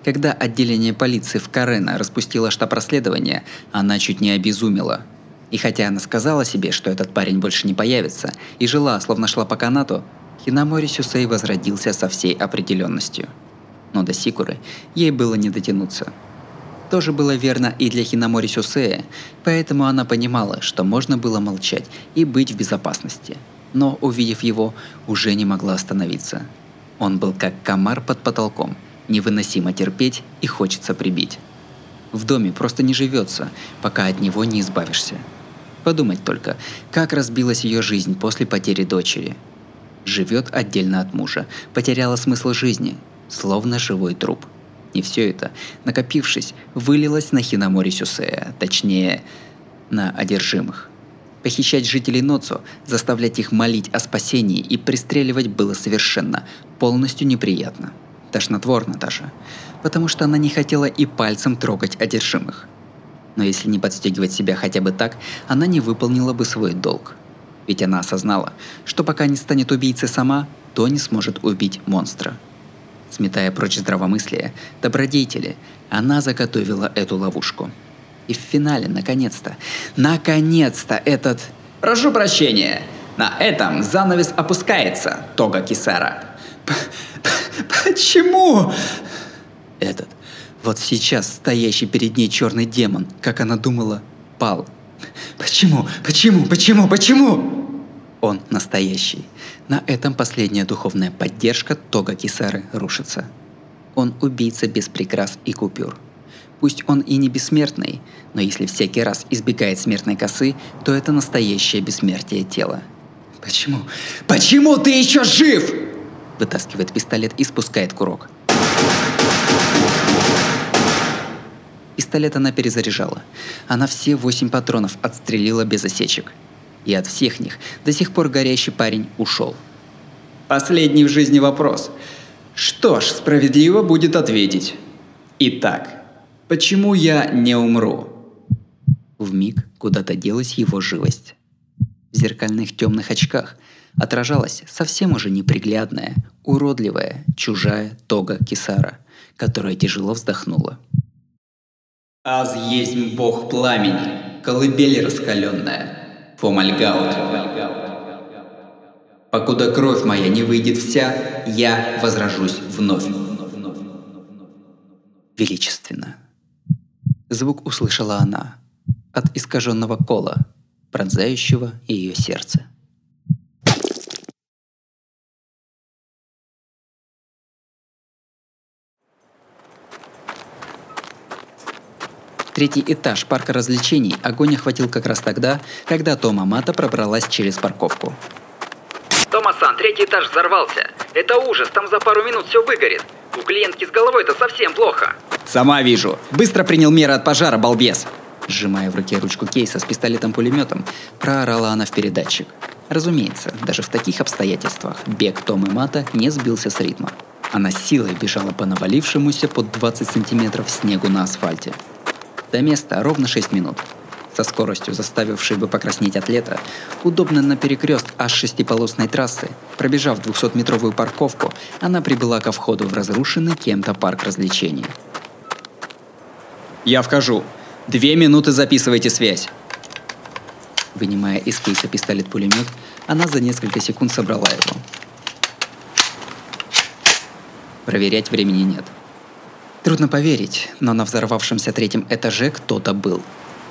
Когда отделение полиции в Карена распустило штаб расследования, она чуть не обезумела. И хотя она сказала себе, что этот парень больше не появится, и жила, словно шла по канату, Хинамори Сюсей возродился со всей определенностью. Но до Сикуры ей было не дотянуться. То же было верно и для Хинамори Сюсея, поэтому она понимала, что можно было молчать и быть в безопасности. Но, увидев его, уже не могла остановиться. Он был как комар под потолком, невыносимо терпеть и хочется прибить. В доме просто не живется, пока от него не избавишься. Подумать только, как разбилась ее жизнь после потери дочери. Живет отдельно от мужа, потеряла смысл жизни, словно живой труп. И все это, накопившись, вылилось на Хинамори Сюсея, точнее, на одержимых. Похищать жителей Ноцу, заставлять их молить о спасении и пристреливать было совершенно, полностью неприятно. Тошнотворно даже, потому что она не хотела и пальцем трогать одержимых. Но если не подстегивать себя хотя бы так, она не выполнила бы свой долг. Ведь она осознала, что пока не станет убийцей сама, то не сможет убить монстра. Сметая прочь здравомыслие, добродетели, она заготовила эту ловушку. И в финале, наконец-то, наконец-то этот... Прошу прощения, на этом занавес опускается, Тога Кисара. Почему? Этот, вот сейчас стоящий перед ней черный демон, как она думала, пал. Почему? Почему? Почему? Почему? Он настоящий. На этом последняя духовная поддержка Тога Кисары рушится. Он убийца без прикрас и купюр. Пусть он и не бессмертный, но если всякий раз избегает смертной косы, то это настоящее бессмертие тела. Почему? Почему ты еще жив? Вытаскивает пистолет и спускает курок. Пистолет она перезаряжала. Она все восемь патронов отстрелила без осечек. И от всех них до сих пор горящий парень ушел. Последний в жизни вопрос. Что ж, справедливо будет ответить. Итак, почему я не умру? Вмиг куда-то делась его живость. В зеркальных темных очках отражалась совсем уже неприглядная, уродливая, чужая Тога Кисара, которая тяжело вздохнула. «Аз есть бог пламени, колыбель раскаленная, Фомальгаут. Покуда кровь моя не выйдет вся, я возрожусь вновь». Величественно. Звук услышала она от искаженного кола, пронзающего ее сердце. Третий этаж парка развлечений огонь охватил как раз тогда, когда Тома Мата пробралась через парковку. «Тома-сан, третий этаж взорвался. Это ужас, там за пару минут все выгорит. У клиентки с головой-то совсем плохо». «Сама вижу. Быстро принял меры от пожара, балбес!» Сжимая в руке ручку кейса с пистолетом-пулеметом, проорала она в передатчик. Разумеется, даже в таких обстоятельствах бег Томы Мата не сбился с ритма. Она силой бежала по навалившемуся под двадцать сантиметров снегу на асфальте. До места ровно шесть минут. Со скоростью, заставившей бы покраснеть атлета, удобно на перекрест аж шестиполосной трассы, пробежав двухсотметровую парковку, она прибыла ко входу в разрушенный кем-то парк развлечений. «Я вхожу. Две минуты записывайте связь». Вынимая из кейса пистолет-пулемет, она за несколько секунд собрала его. Проверять времени нет. Трудно поверить, но на взорвавшемся третьем этаже кто-то был.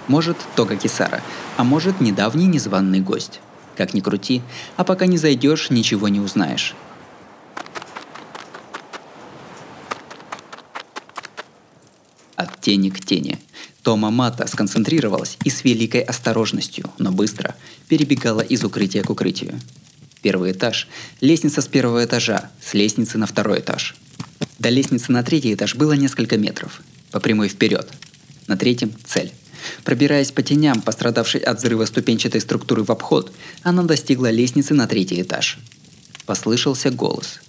Может, Тога Кисара, а может, недавний незваный гость. Как ни крути, а пока не зайдешь, ничего не узнаешь. От тени к тени. Тома Мата сконцентрировалась и с великой осторожностью, но быстро, перебегала из укрытия к укрытию. Первый этаж, лестница с первого этажа, с лестницы на второй этаж. До лестницы на третий этаж было несколько метров. По прямой вперед. На третьем – цель. Пробираясь по теням, пострадавшей от взрыва ступенчатой структуры в обход, она достигла лестницы на третий этаж. Послышался голос.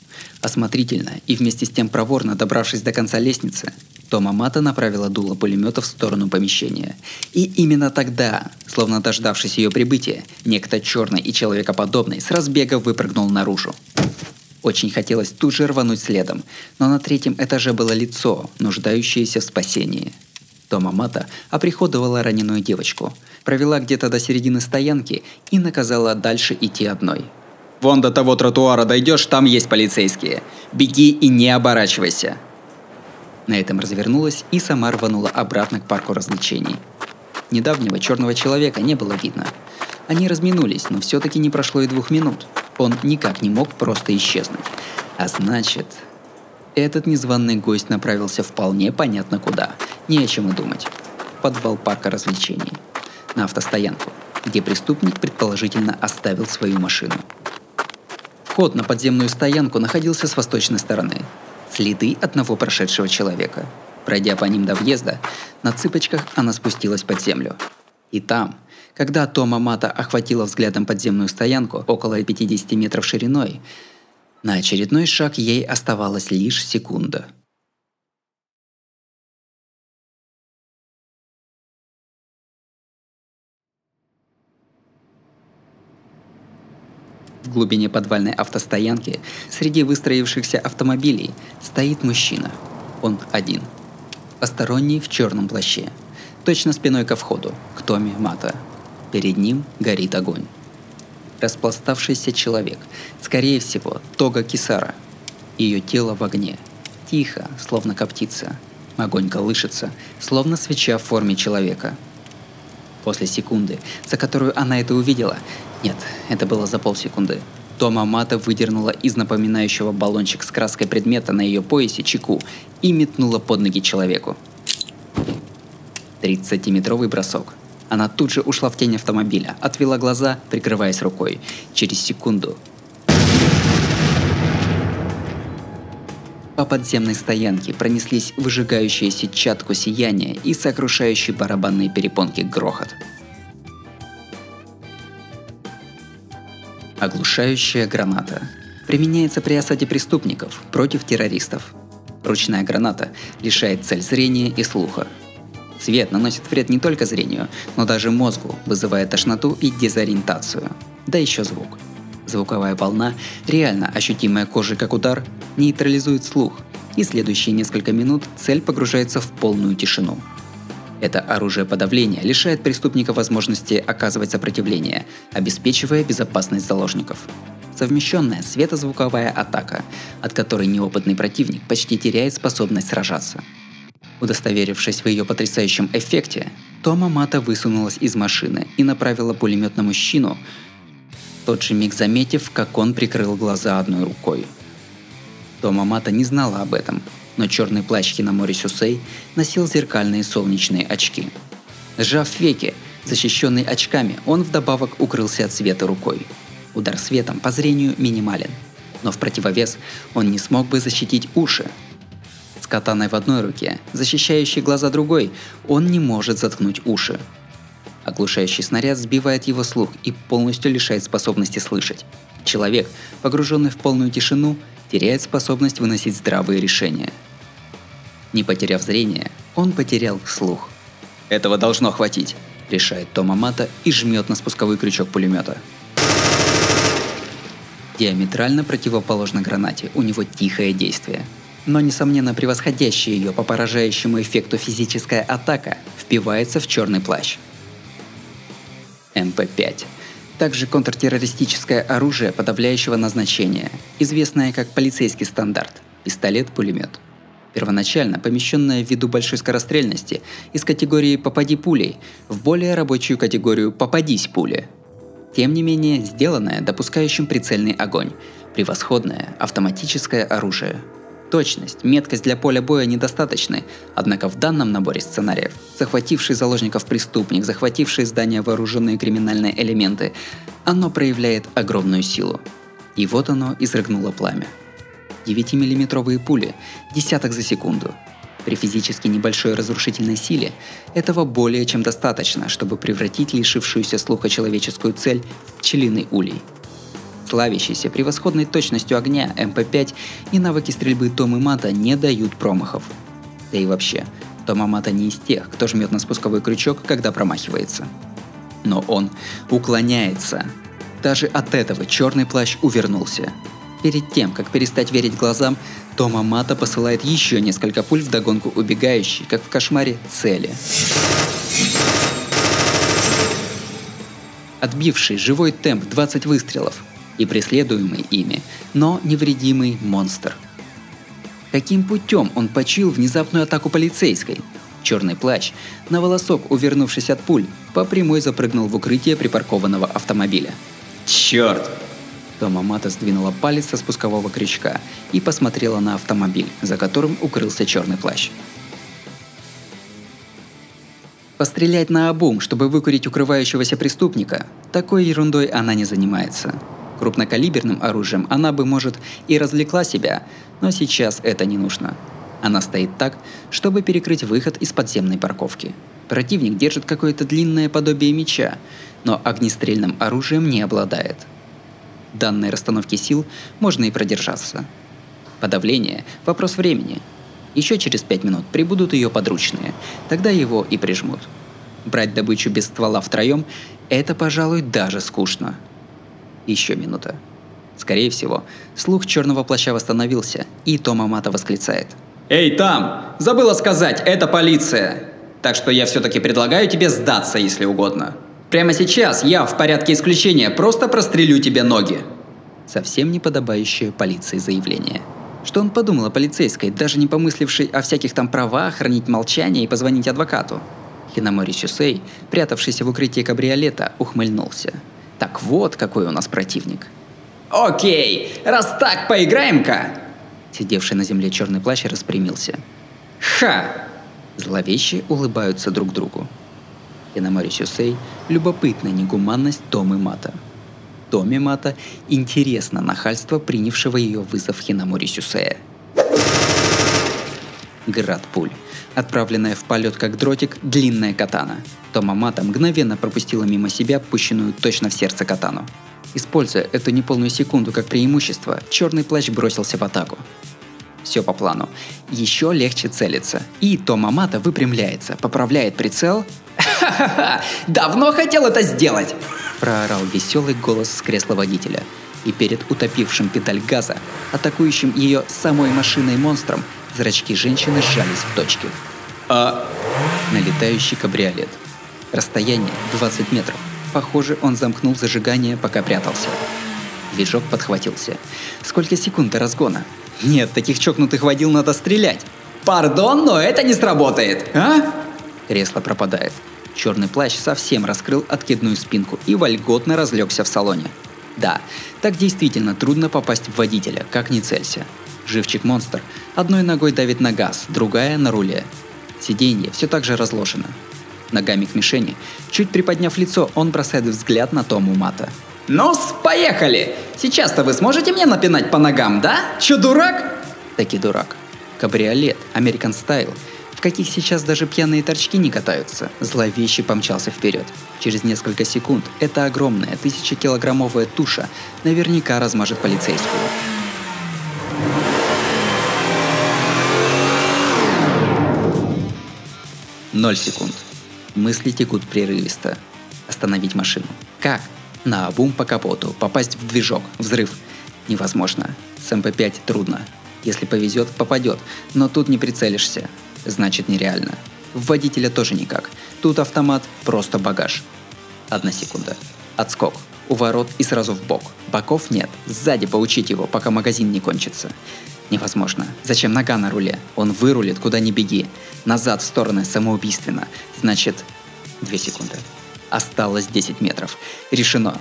Осмотрительно и вместе с тем проворно добравшись до конца лестницы, Тома Мата направила дуло пулемета в сторону помещения. И именно тогда, словно дождавшись ее прибытия, некто черный и человекоподобный с разбега выпрыгнул наружу. Очень хотелось тут же рвануть следом, но на третьем этаже было лицо, нуждающееся в спасении. Тома Мата оприходовала раненую девочку, провела где-то до середины стоянки и наказала дальше идти одной. «Вон до того тротуара дойдешь, там есть полицейские. Беги и не оборачивайся!» На этом развернулась и сама рванула обратно к парку развлечений. Недавнего черного человека не было видно. Они разминулись, но все-таки не прошло и двух минут. Он никак не мог просто исчезнуть. А значит... Этот незваный гость направился вполне понятно куда. Не о чем и думать. В подвал парка развлечений. На автостоянку, где преступник предположительно оставил свою машину. Вход на подземную стоянку находился с восточной стороны. Следы одного прошедшего человека. Пройдя по ним до въезда, на цыпочках она спустилась под землю. И там, когда Тома Мата охватила взглядом подземную стоянку около пятьдесят метров шириной, на очередной шаг ей оставалась лишь секунда. В глубине подвальной автостоянки среди выстроившихся автомобилей стоит мужчина. Он один. Посторонний в черном плаще. Точно спиной ко входу, к Томе Мата. Перед ним горит огонь. Распластавшийся человек, скорее всего, Тога Кисара. Ее тело в огне. Тихо, словно коптится. Огонь колышется, словно свеча в форме человека. После секунды, за которую она это увидела, нет, это было за полсекунды, Тома Мата выдернула из напоминающего баллончик с краской предмета на ее поясе чеку и метнула под ноги человеку. тридцатиметровый бросок. Она тут же ушла в тень автомобиля, отвела глаза, прикрываясь рукой. Через секунду... По подземной стоянке пронеслись выжигающие сетчатку сияния и сокрушающие барабанные перепонки грохот. Оглушающая граната. Применяется при осаде преступников против террористов. Ручная граната лишает цель зрения и слуха. Свет наносит вред не только зрению, но даже мозгу, вызывая тошноту и дезориентацию. Да еще звук. Звуковая волна, реально ощутимая кожей как удар, нейтрализует слух, и следующие несколько минут цель погружается в полную тишину. Это оружие подавления лишает преступника возможности оказывать сопротивление, обеспечивая безопасность заложников. Совмещенная светозвуковая атака, от которой неопытный противник почти теряет способность сражаться. Удостоверившись в ее потрясающем эффекте, Тома Мата высунулась из машины и направила пулемет на мужчину, в тот же миг заметив, как он прикрыл глаза одной рукой. Тома Мата не знала об этом, но черный плащ Хинамори Сюсэй носил зеркальные солнечные очки. Сжав веки, защищенный очками, он вдобавок укрылся от света рукой. Удар светом по зрению минимален, но в противовес он не смог бы защитить уши. С катаной в одной руке, защищающей глаза другой, он не может заткнуть уши. Оглушающий снаряд сбивает его слух и полностью лишает способности слышать. Человек, погруженный в полную тишину, теряет способность выносить здравые решения. Не потеряв зрение, он потерял слух. «Этого должно хватить», – решает Тома Мата и жмет на спусковой крючок пулемета. Диаметрально противоположно гранате, у него тихое действие. Но, несомненно, превосходящая ее по поражающему эффекту физическая атака впивается в черный плащ. эм пэ пять. Также контртеррористическое оружие подавляющего назначения, известное как полицейский стандарт – пистолет-пулемет. первоначально помещенная ввиду большой скорострельности из категории «попади пулей» в более рабочую категорию «попадись пули». Тем не менее, сделанное допускающим прицельный огонь, превосходное автоматическое оружие. Точность, меткость для поля боя недостаточны, однако в данном наборе сценариев захвативший заложников преступник, захвативший здание вооруженные криминальные элементы, оно проявляет огромную силу. И вот оно изрыгнуло пламя. девятимиллиметровые пули, десяток за секунду. При физически небольшой разрушительной силе этого более чем достаточно, чтобы превратить лишившуюся слуха человеческую цель в пчелиный улей. Славящийся превосходной точностью огня эм пэ пять и навыки стрельбы Тома Мата не дают промахов. Да и вообще, Тома Мата не из тех, кто жмет на спусковой крючок, когда промахивается. Но он уклоняется. Даже от этого черный плащ увернулся. Перед тем, как перестать верить глазам, Тома Мата посылает еще несколько пуль вдогонку убегающей, как в кошмаре, цели. Отбивший живой темп двадцать выстрелов и преследуемый ими, но невредимый монстр. Каким путем он почуял внезапную атаку полицейской? Черный плащ, на волосок увернувшись от пуль, по прямой запрыгнул в укрытие припаркованного автомобиля. «Черт!» Тома Мата сдвинула палец со спускового крючка и посмотрела на автомобиль, за которым укрылся черный плащ. Пострелять наобум, чтобы выкурить укрывающегося преступника, такой ерундой она не занимается. Крупнокалиберным оружием она бы, может, и развлекла себя, но сейчас это не нужно. Она стоит так, чтобы перекрыть выход из подземной парковки. Противник держит какое-то длинное подобие меча, но огнестрельным оружием не обладает. Данной расстановке сил можно и продержаться. Подавление – вопрос времени. Еще через пять минут прибудут ее подручные, тогда его и прижмут. Брать добычу без ствола втроем – это, пожалуй, даже скучно. Еще минута. Скорее всего, слух черного плаща восстановился, и Тома Мата восклицает: «Эй, там! Забыла сказать, это полиция! Так что я все-таки предлагаю тебе сдаться, если угодно. Прямо сейчас я, в порядке исключения, просто прострелю тебе ноги!» Совсем неподобающее полиции заявление. Что он подумал о полицейской, даже не помыслившей о всяких там правах, хранить молчание и позвонить адвокату? Хинамори Сюсей, прятавшийся в укрытии кабриолета, ухмыльнулся. Так вот, какой у нас противник. «Окей, раз так, поиграем-ка!» Сидевший на земле черный плащ распрямился. «Ха!» Зловеще улыбаются друг другу. Хинамори Сюсей – любопытная негуманность Томы Мата. Томе Мата интересно нахальство принявшего ее вызов Хинамори Сюсея. Град пуль. Отправленная в полет как дротик длинная катана. Тома Мата мгновенно пропустила мимо себя пущенную точно в сердце катану. Используя эту неполную секунду как преимущество, черный плащ бросился в атаку. Все по плану. Еще легче целиться. И Тома Мата выпрямляется, поправляет прицел. «Ха-ха-ха! Давно хотел это сделать!» — проорал веселый голос с кресла водителя. И перед утопившим педаль газа, атакующим ее самой машиной монстром, зрачки женщины сжались в точке. «А...» Налетающий кабриолет. Расстояние двадцать метров. Похоже, он замкнул зажигание, пока прятался. Движок подхватился. Сколько секунд до разгона? Нет, таких чокнутых водил надо стрелять. «Пардон, но это не сработает, а?» Кресло пропадает. Черный плащ совсем раскрыл откидную спинку и вольготно разлегся в салоне. Да, так действительно трудно попасть в водителя, как ни целься. Живчик-монстр одной ногой давит на газ, другая на руле. Сиденье все так же разложено. Ногами к мишени, чуть приподняв лицо, он бросает взгляд на Тому Мата. «Ну-с, поехали! Сейчас-то вы сможете мне напинать по ногам, да? Че, дурак?» Таки дурак. Кабриолет, American Style, в каких сейчас даже пьяные торчки не катаются, зловеще помчался вперед. Через несколько секунд эта огромная тысячекилограммовая туша наверняка размажет полицейскую. Ноль секунд. Мысли текут прерывисто. Остановить машину. Как? Наобум по капоту, попасть в движок, взрыв. Невозможно. С эм пэ пять трудно. Если повезет, попадет, но тут не прицелишься. Значит, нереально. В водителя тоже никак. Тут автомат, просто багаж. Одна секунда. Отскок. У ворот и сразу в бок. Боков нет. Сзади поучить его, пока магазин не кончится. Невозможно. Зачем нога на руле? Он вырулит, куда ни беги. Назад, в стороны, самоубийственно. Значит, две секунды. Осталось десять метров. Решено.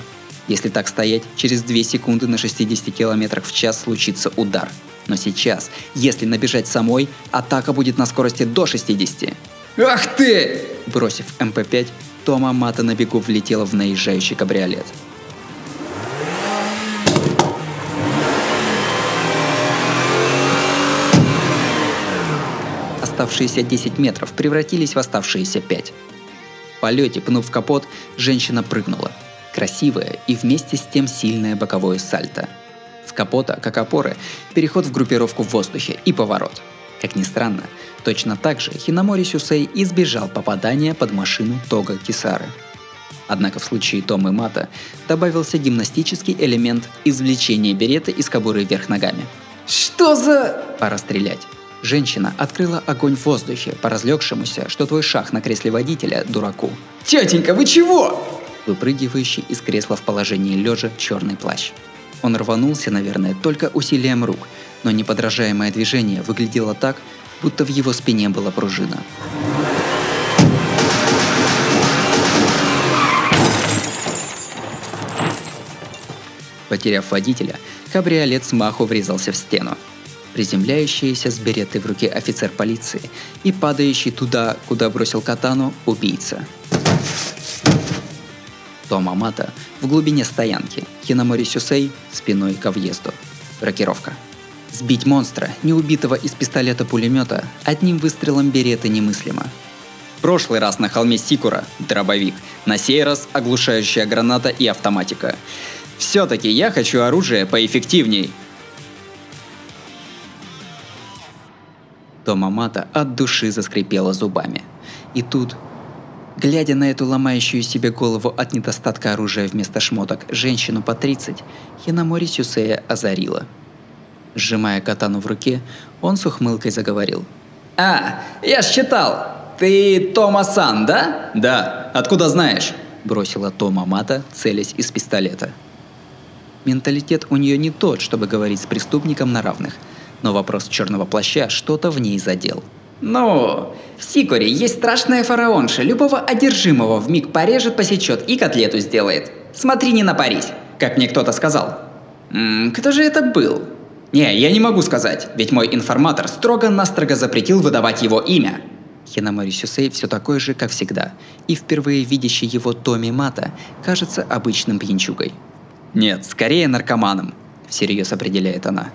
Если так стоять, через две секунды на шестьдесят километров в час случится удар. Но сейчас, если набежать самой, атака будет на скорости до шестидесяти. «Ах ты!» Бросив эм пэ пять, Тома Мата на бегу влетела в наезжающий кабриолет. Оставшиеся десять метров превратились в оставшиеся пять. В полете, пнув капот, женщина прыгнула. Красивое и вместе с тем сильное боковое сальто. С капота, как опоры, переход в группировку в воздухе и поворот. Как ни странно, точно так же Хинамори Сюсэй избежал попадания под машину Тога Кисары. Однако в случае Томы Мата добавился гимнастический элемент извлечения берета из кобуры вверх ногами. «Что за...» Пора стрелять. Женщина открыла огонь в воздухе по разлегшемуся, что твой шах на кресле водителя, дураку. «Тетенька, вы чего?» Выпрыгивающий из кресла в положении лежа черный плащ. Он рванулся, наверное, только усилием рук, но неподражаемое движение выглядело так, будто в его спине была пружина. Потеряв водителя, кабриолет с маху врезался в стену. Приземляющиеся с береты в руке офицер полиции и падающий туда, куда бросил катану, убийца. Тома Мата в глубине стоянки, Хинамори Сюсэй спиной ко въезду. Рокировка. Сбить монстра, не убитого из пистолета-пулемета, одним выстрелом береты немыслимо. В прошлый раз на холме Сикура – дробовик, на сей раз оглушающая граната и автоматика. Все-таки я хочу оружие поэффективней. Тома Мата от души заскрипела зубами. И тут, глядя на эту ломающую себе голову от недостатка оружия вместо шмоток женщину по тридцать, Хинамори Сюсэя озарила. Сжимая катану в руке, он с ухмылкой заговорил. «А, я ж читал! Ты Тома-сан, да?» «Да, откуда знаешь?» – бросила Тома Мата, целясь из пистолета. Менталитет у нее не тот, чтобы говорить с преступником на равных. Но вопрос черного плаща что-то в ней задел. «Ну, в Сикуре есть страшная фараонша. Любого одержимого вмиг порежет, посечет и котлету сделает. Смотри, не напарись», как мне кто-то сказал. «М-м, кто же это был?» «Не, я не могу сказать, ведь мой информатор строго-настрого запретил выдавать его имя». Хинамори Сюсэй все такой же, как всегда. И впервые видящий его Томи Мата кажется обычным пьянчугой. «Нет, скорее наркоманом», всерьез определяет она.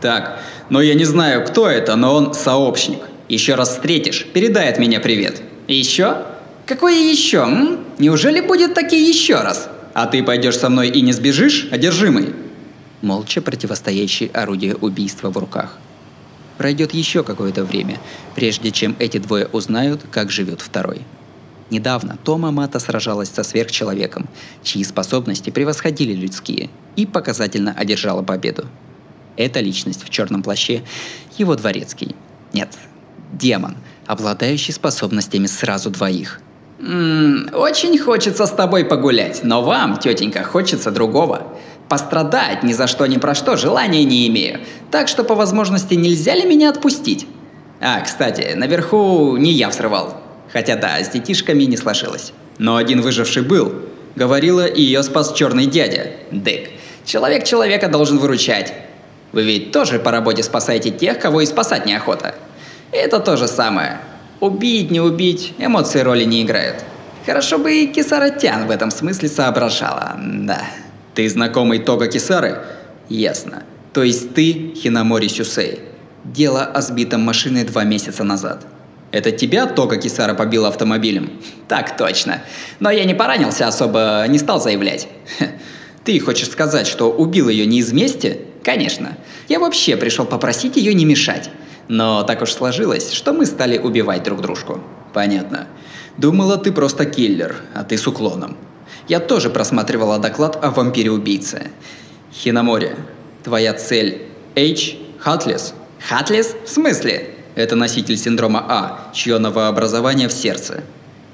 «Так, но я не знаю, кто это, но он сообщник. Еще раз встретишь, передай от меня привет». «Еще? Какое еще? М? Неужели будет таки еще раз? А ты пойдешь со мной и не сбежишь, одержимый?» Молча противостоящий орудию убийства в руках. Пройдет еще какое-то время, прежде чем эти двое узнают, как живет второй. Недавно Тома Мата сражалась со сверхчеловеком, чьи способности превосходили людские, и показательно одержала победу. Эта личность в черном плаще – его дворецкий. Нет, демон, обладающий способностями сразу двоих. «Ммм, очень хочется с тобой погулять, но вам, тетенька, хочется другого. Пострадать ни за что ни про что желания не имею, так что по возможности нельзя ли меня отпустить? А, кстати, наверху не я взрывал. Хотя да, с детишками не сложилось. Но один выживший был. Говорила, ее спас черный дядя. Дык, человек человека должен выручать. Вы ведь тоже по работе спасаете тех, кого и спасать неохота. Это то же самое. Убить, не убить, эмоции роли не играют. Хорошо бы и Кисаротян в этом смысле соображала, да». «Ты знакомый Тога Кисары?» «Ясно. То есть ты Хинамори Сюсэй. Дело о сбитом машиной два месяца назад. Это тебя Тога Кисара побила автомобилем?» «Так точно. Но я не поранился особо, не стал заявлять». «Ты хочешь сказать, что убил ее не из мести?» «Конечно. Я вообще пришел попросить ее не мешать. Но так уж сложилось, что мы стали убивать друг дружку». «Понятно. Думала, ты просто киллер, а ты с уклоном». «Я тоже просматривала доклад о вампире-убийце. Хинамори, твоя цель H. Хатлес». «Хатлес? В смысле?» «Это носитель синдрома А, чье новообразование в сердце.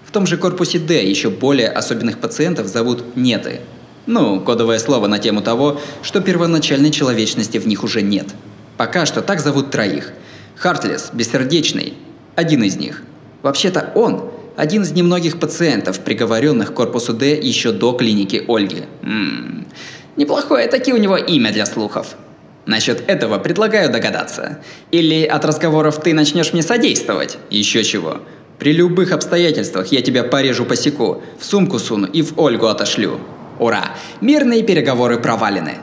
В том же корпусе Д еще более особенных пациентов зовут неты. Ну, кодовое слово на тему того, что первоначальной человечности в них уже нет. Пока что так зовут троих. Хартлес, Бессердечный, один из них. Вообще-то он один из немногих пациентов, приговоренных к корпусу Д еще до клиники Ольги. М-м-м. Неплохое таки у него имя для слухов. Насчет этого предлагаю догадаться. Или от разговоров ты начнешь мне содействовать? Еще чего. При любых обстоятельствах я тебя порежу, посеку, в сумку суну и в Ольгу отошлю. Ура! Мирные переговоры провалены.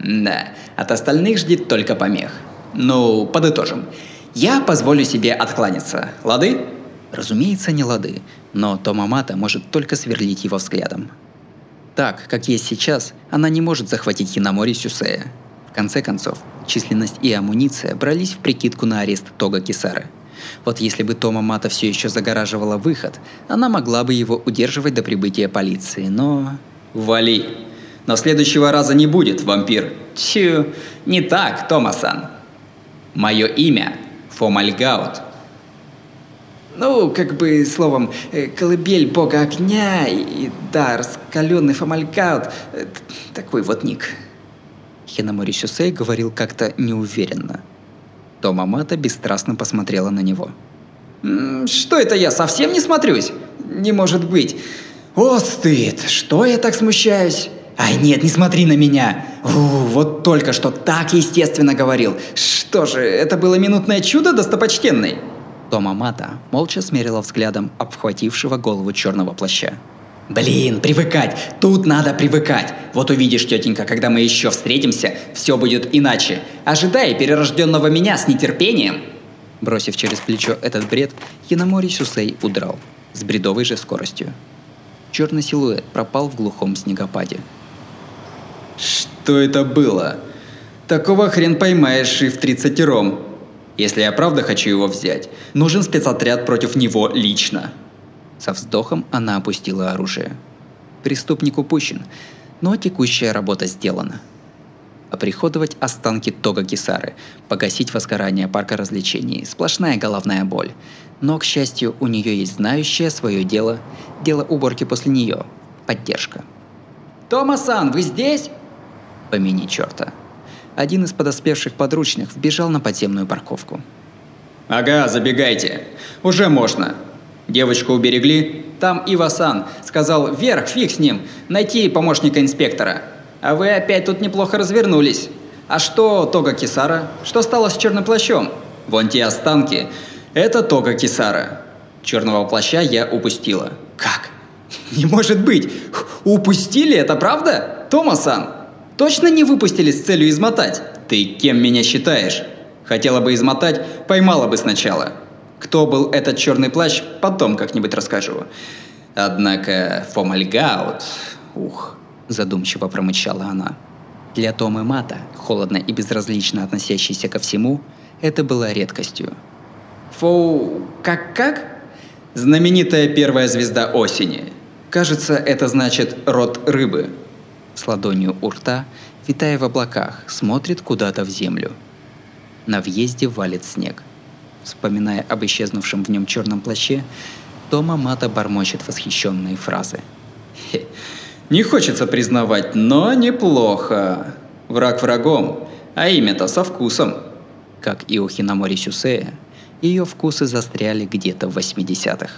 Да, от остальных ждет только помех. Ну, подытожим. Я позволю себе откланяться. Лады? Разумеется, не лады, но Томамата может только сверлить его взглядом. Так, как есть сейчас, она не может захватить Хинамори Сюсея. В конце концов, численность и амуниция брались в прикидку на арест Тога Кисары. Вот если бы Томамата все еще загораживала выход, она могла бы его удерживать до прибытия полиции, но... Вали! Но следующего раза не будет, вампир! Тю! Не так, Тома-сан! Мое имя Фомальгаут. Ну, как бы, словом, колыбель бога огня и, да, раскаленный Фомальгаут. Такой вот ник. Хинамори Сюсей говорил как-то неуверенно. Томамата бесстрастно посмотрела на него. «Что это я, совсем не смотрюсь? Не может быть. О, стыд! Что я так смущаюсь? Ай, нет, не смотри на меня! У, вот только что так естественно говорил. Что же, это было минутное чудо, достопочтенный?» Томамата молча смерила взглядом обхватившего голову черного плаща. «Блин, привыкать! Тут надо привыкать! Вот увидишь, тетенька, когда мы еще встретимся, все будет иначе. Ожидай перерожденного меня с нетерпением!» Бросив через плечо этот бред, Хинамори Сюсей удрал. С бредовой же скоростью. Черный силуэт пропал в глухом снегопаде. «Что это было? Такого хрен поймаешь и в тридцатером. Если я правда хочу его взять, нужен спецотряд против него лично». Со вздохом она опустила оружие. Преступник упущен, но текущая работа сделана. Оприходовать останки Тога Кисары, погасить возгорание парка развлечений, сплошная головная боль. Но, к счастью, у нее есть знающее свое дело, дело уборки после нее, поддержка. «Тома-сан, вы здесь?» Помяни черта. Один из подоспевших подручных вбежал на подземную парковку. «Ага, забегайте. Уже можно. Девочку уберегли? Там Ива-сан сказал, вверх, фиг с ним, найти помощника инспектора. А вы опять тут неплохо развернулись. А что Тога Кисара? Что стало с черным плащом? Вон те останки. Это Тога Кисара. Черного плаща я упустила». «Как? Не может быть! Упустили, это правда? Тома-сан, точно не выпустили с целью измотать?» «Ты кем меня считаешь? Хотела бы измотать, поймала бы сначала. Кто был этот черный плащ, потом как-нибудь расскажу. Однако Фомальгаут... Ух!» задумчиво промычала она. Для Томы Мата, холодно и безразлично относящейся ко всему, это было редкостью. «Фоу... как-как?» «Знаменитая первая звезда осени. Кажется, это значит род рыбы». С ладонью у рта, витая в облаках, смотрит куда-то в землю. На въезде валит снег. Вспоминая об исчезнувшем в нем черном плаще, Томамата бормочет восхищенные фразы. Хе. «Не хочется признавать, но неплохо. Враг врагом, а имя-то со вкусом». Как и у Хинамори Сюсея, ее вкусы застряли где-то в восьмидесятых.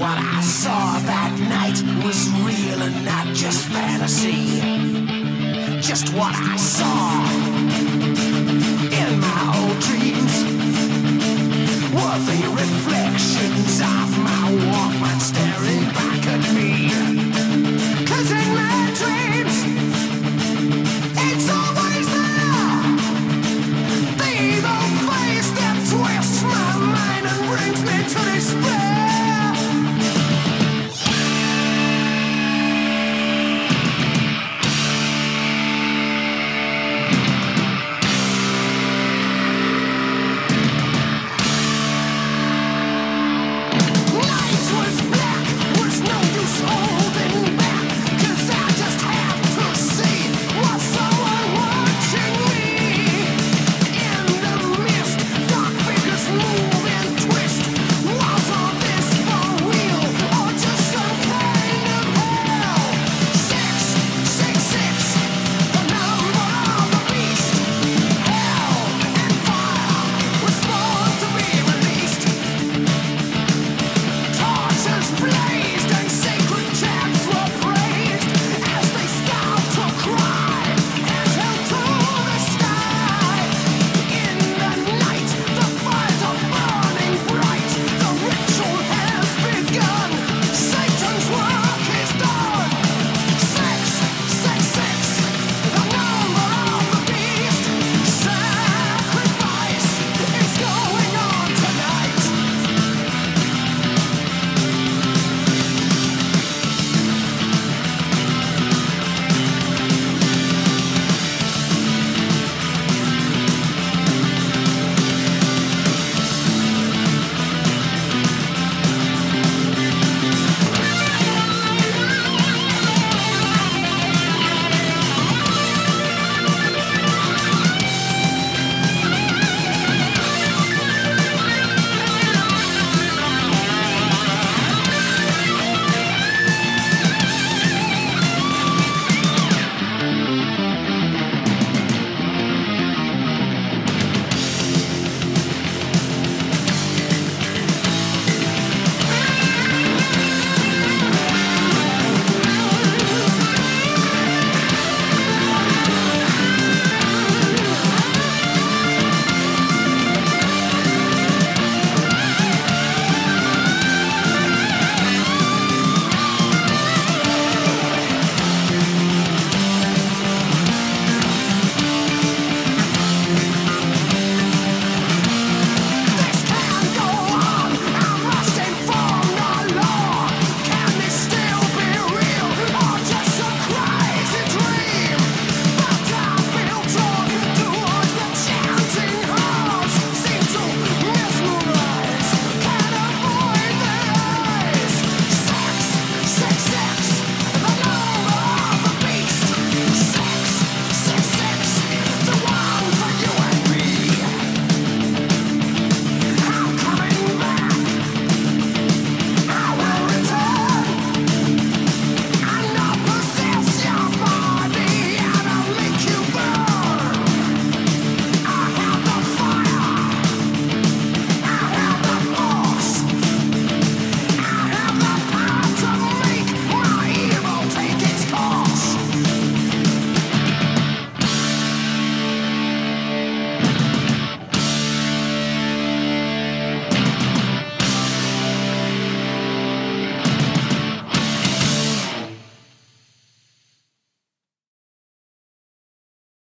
What I saw that night was real and not just fantasy. Just what I saw in my old dreams were the reflections of my Walkman staring back at me.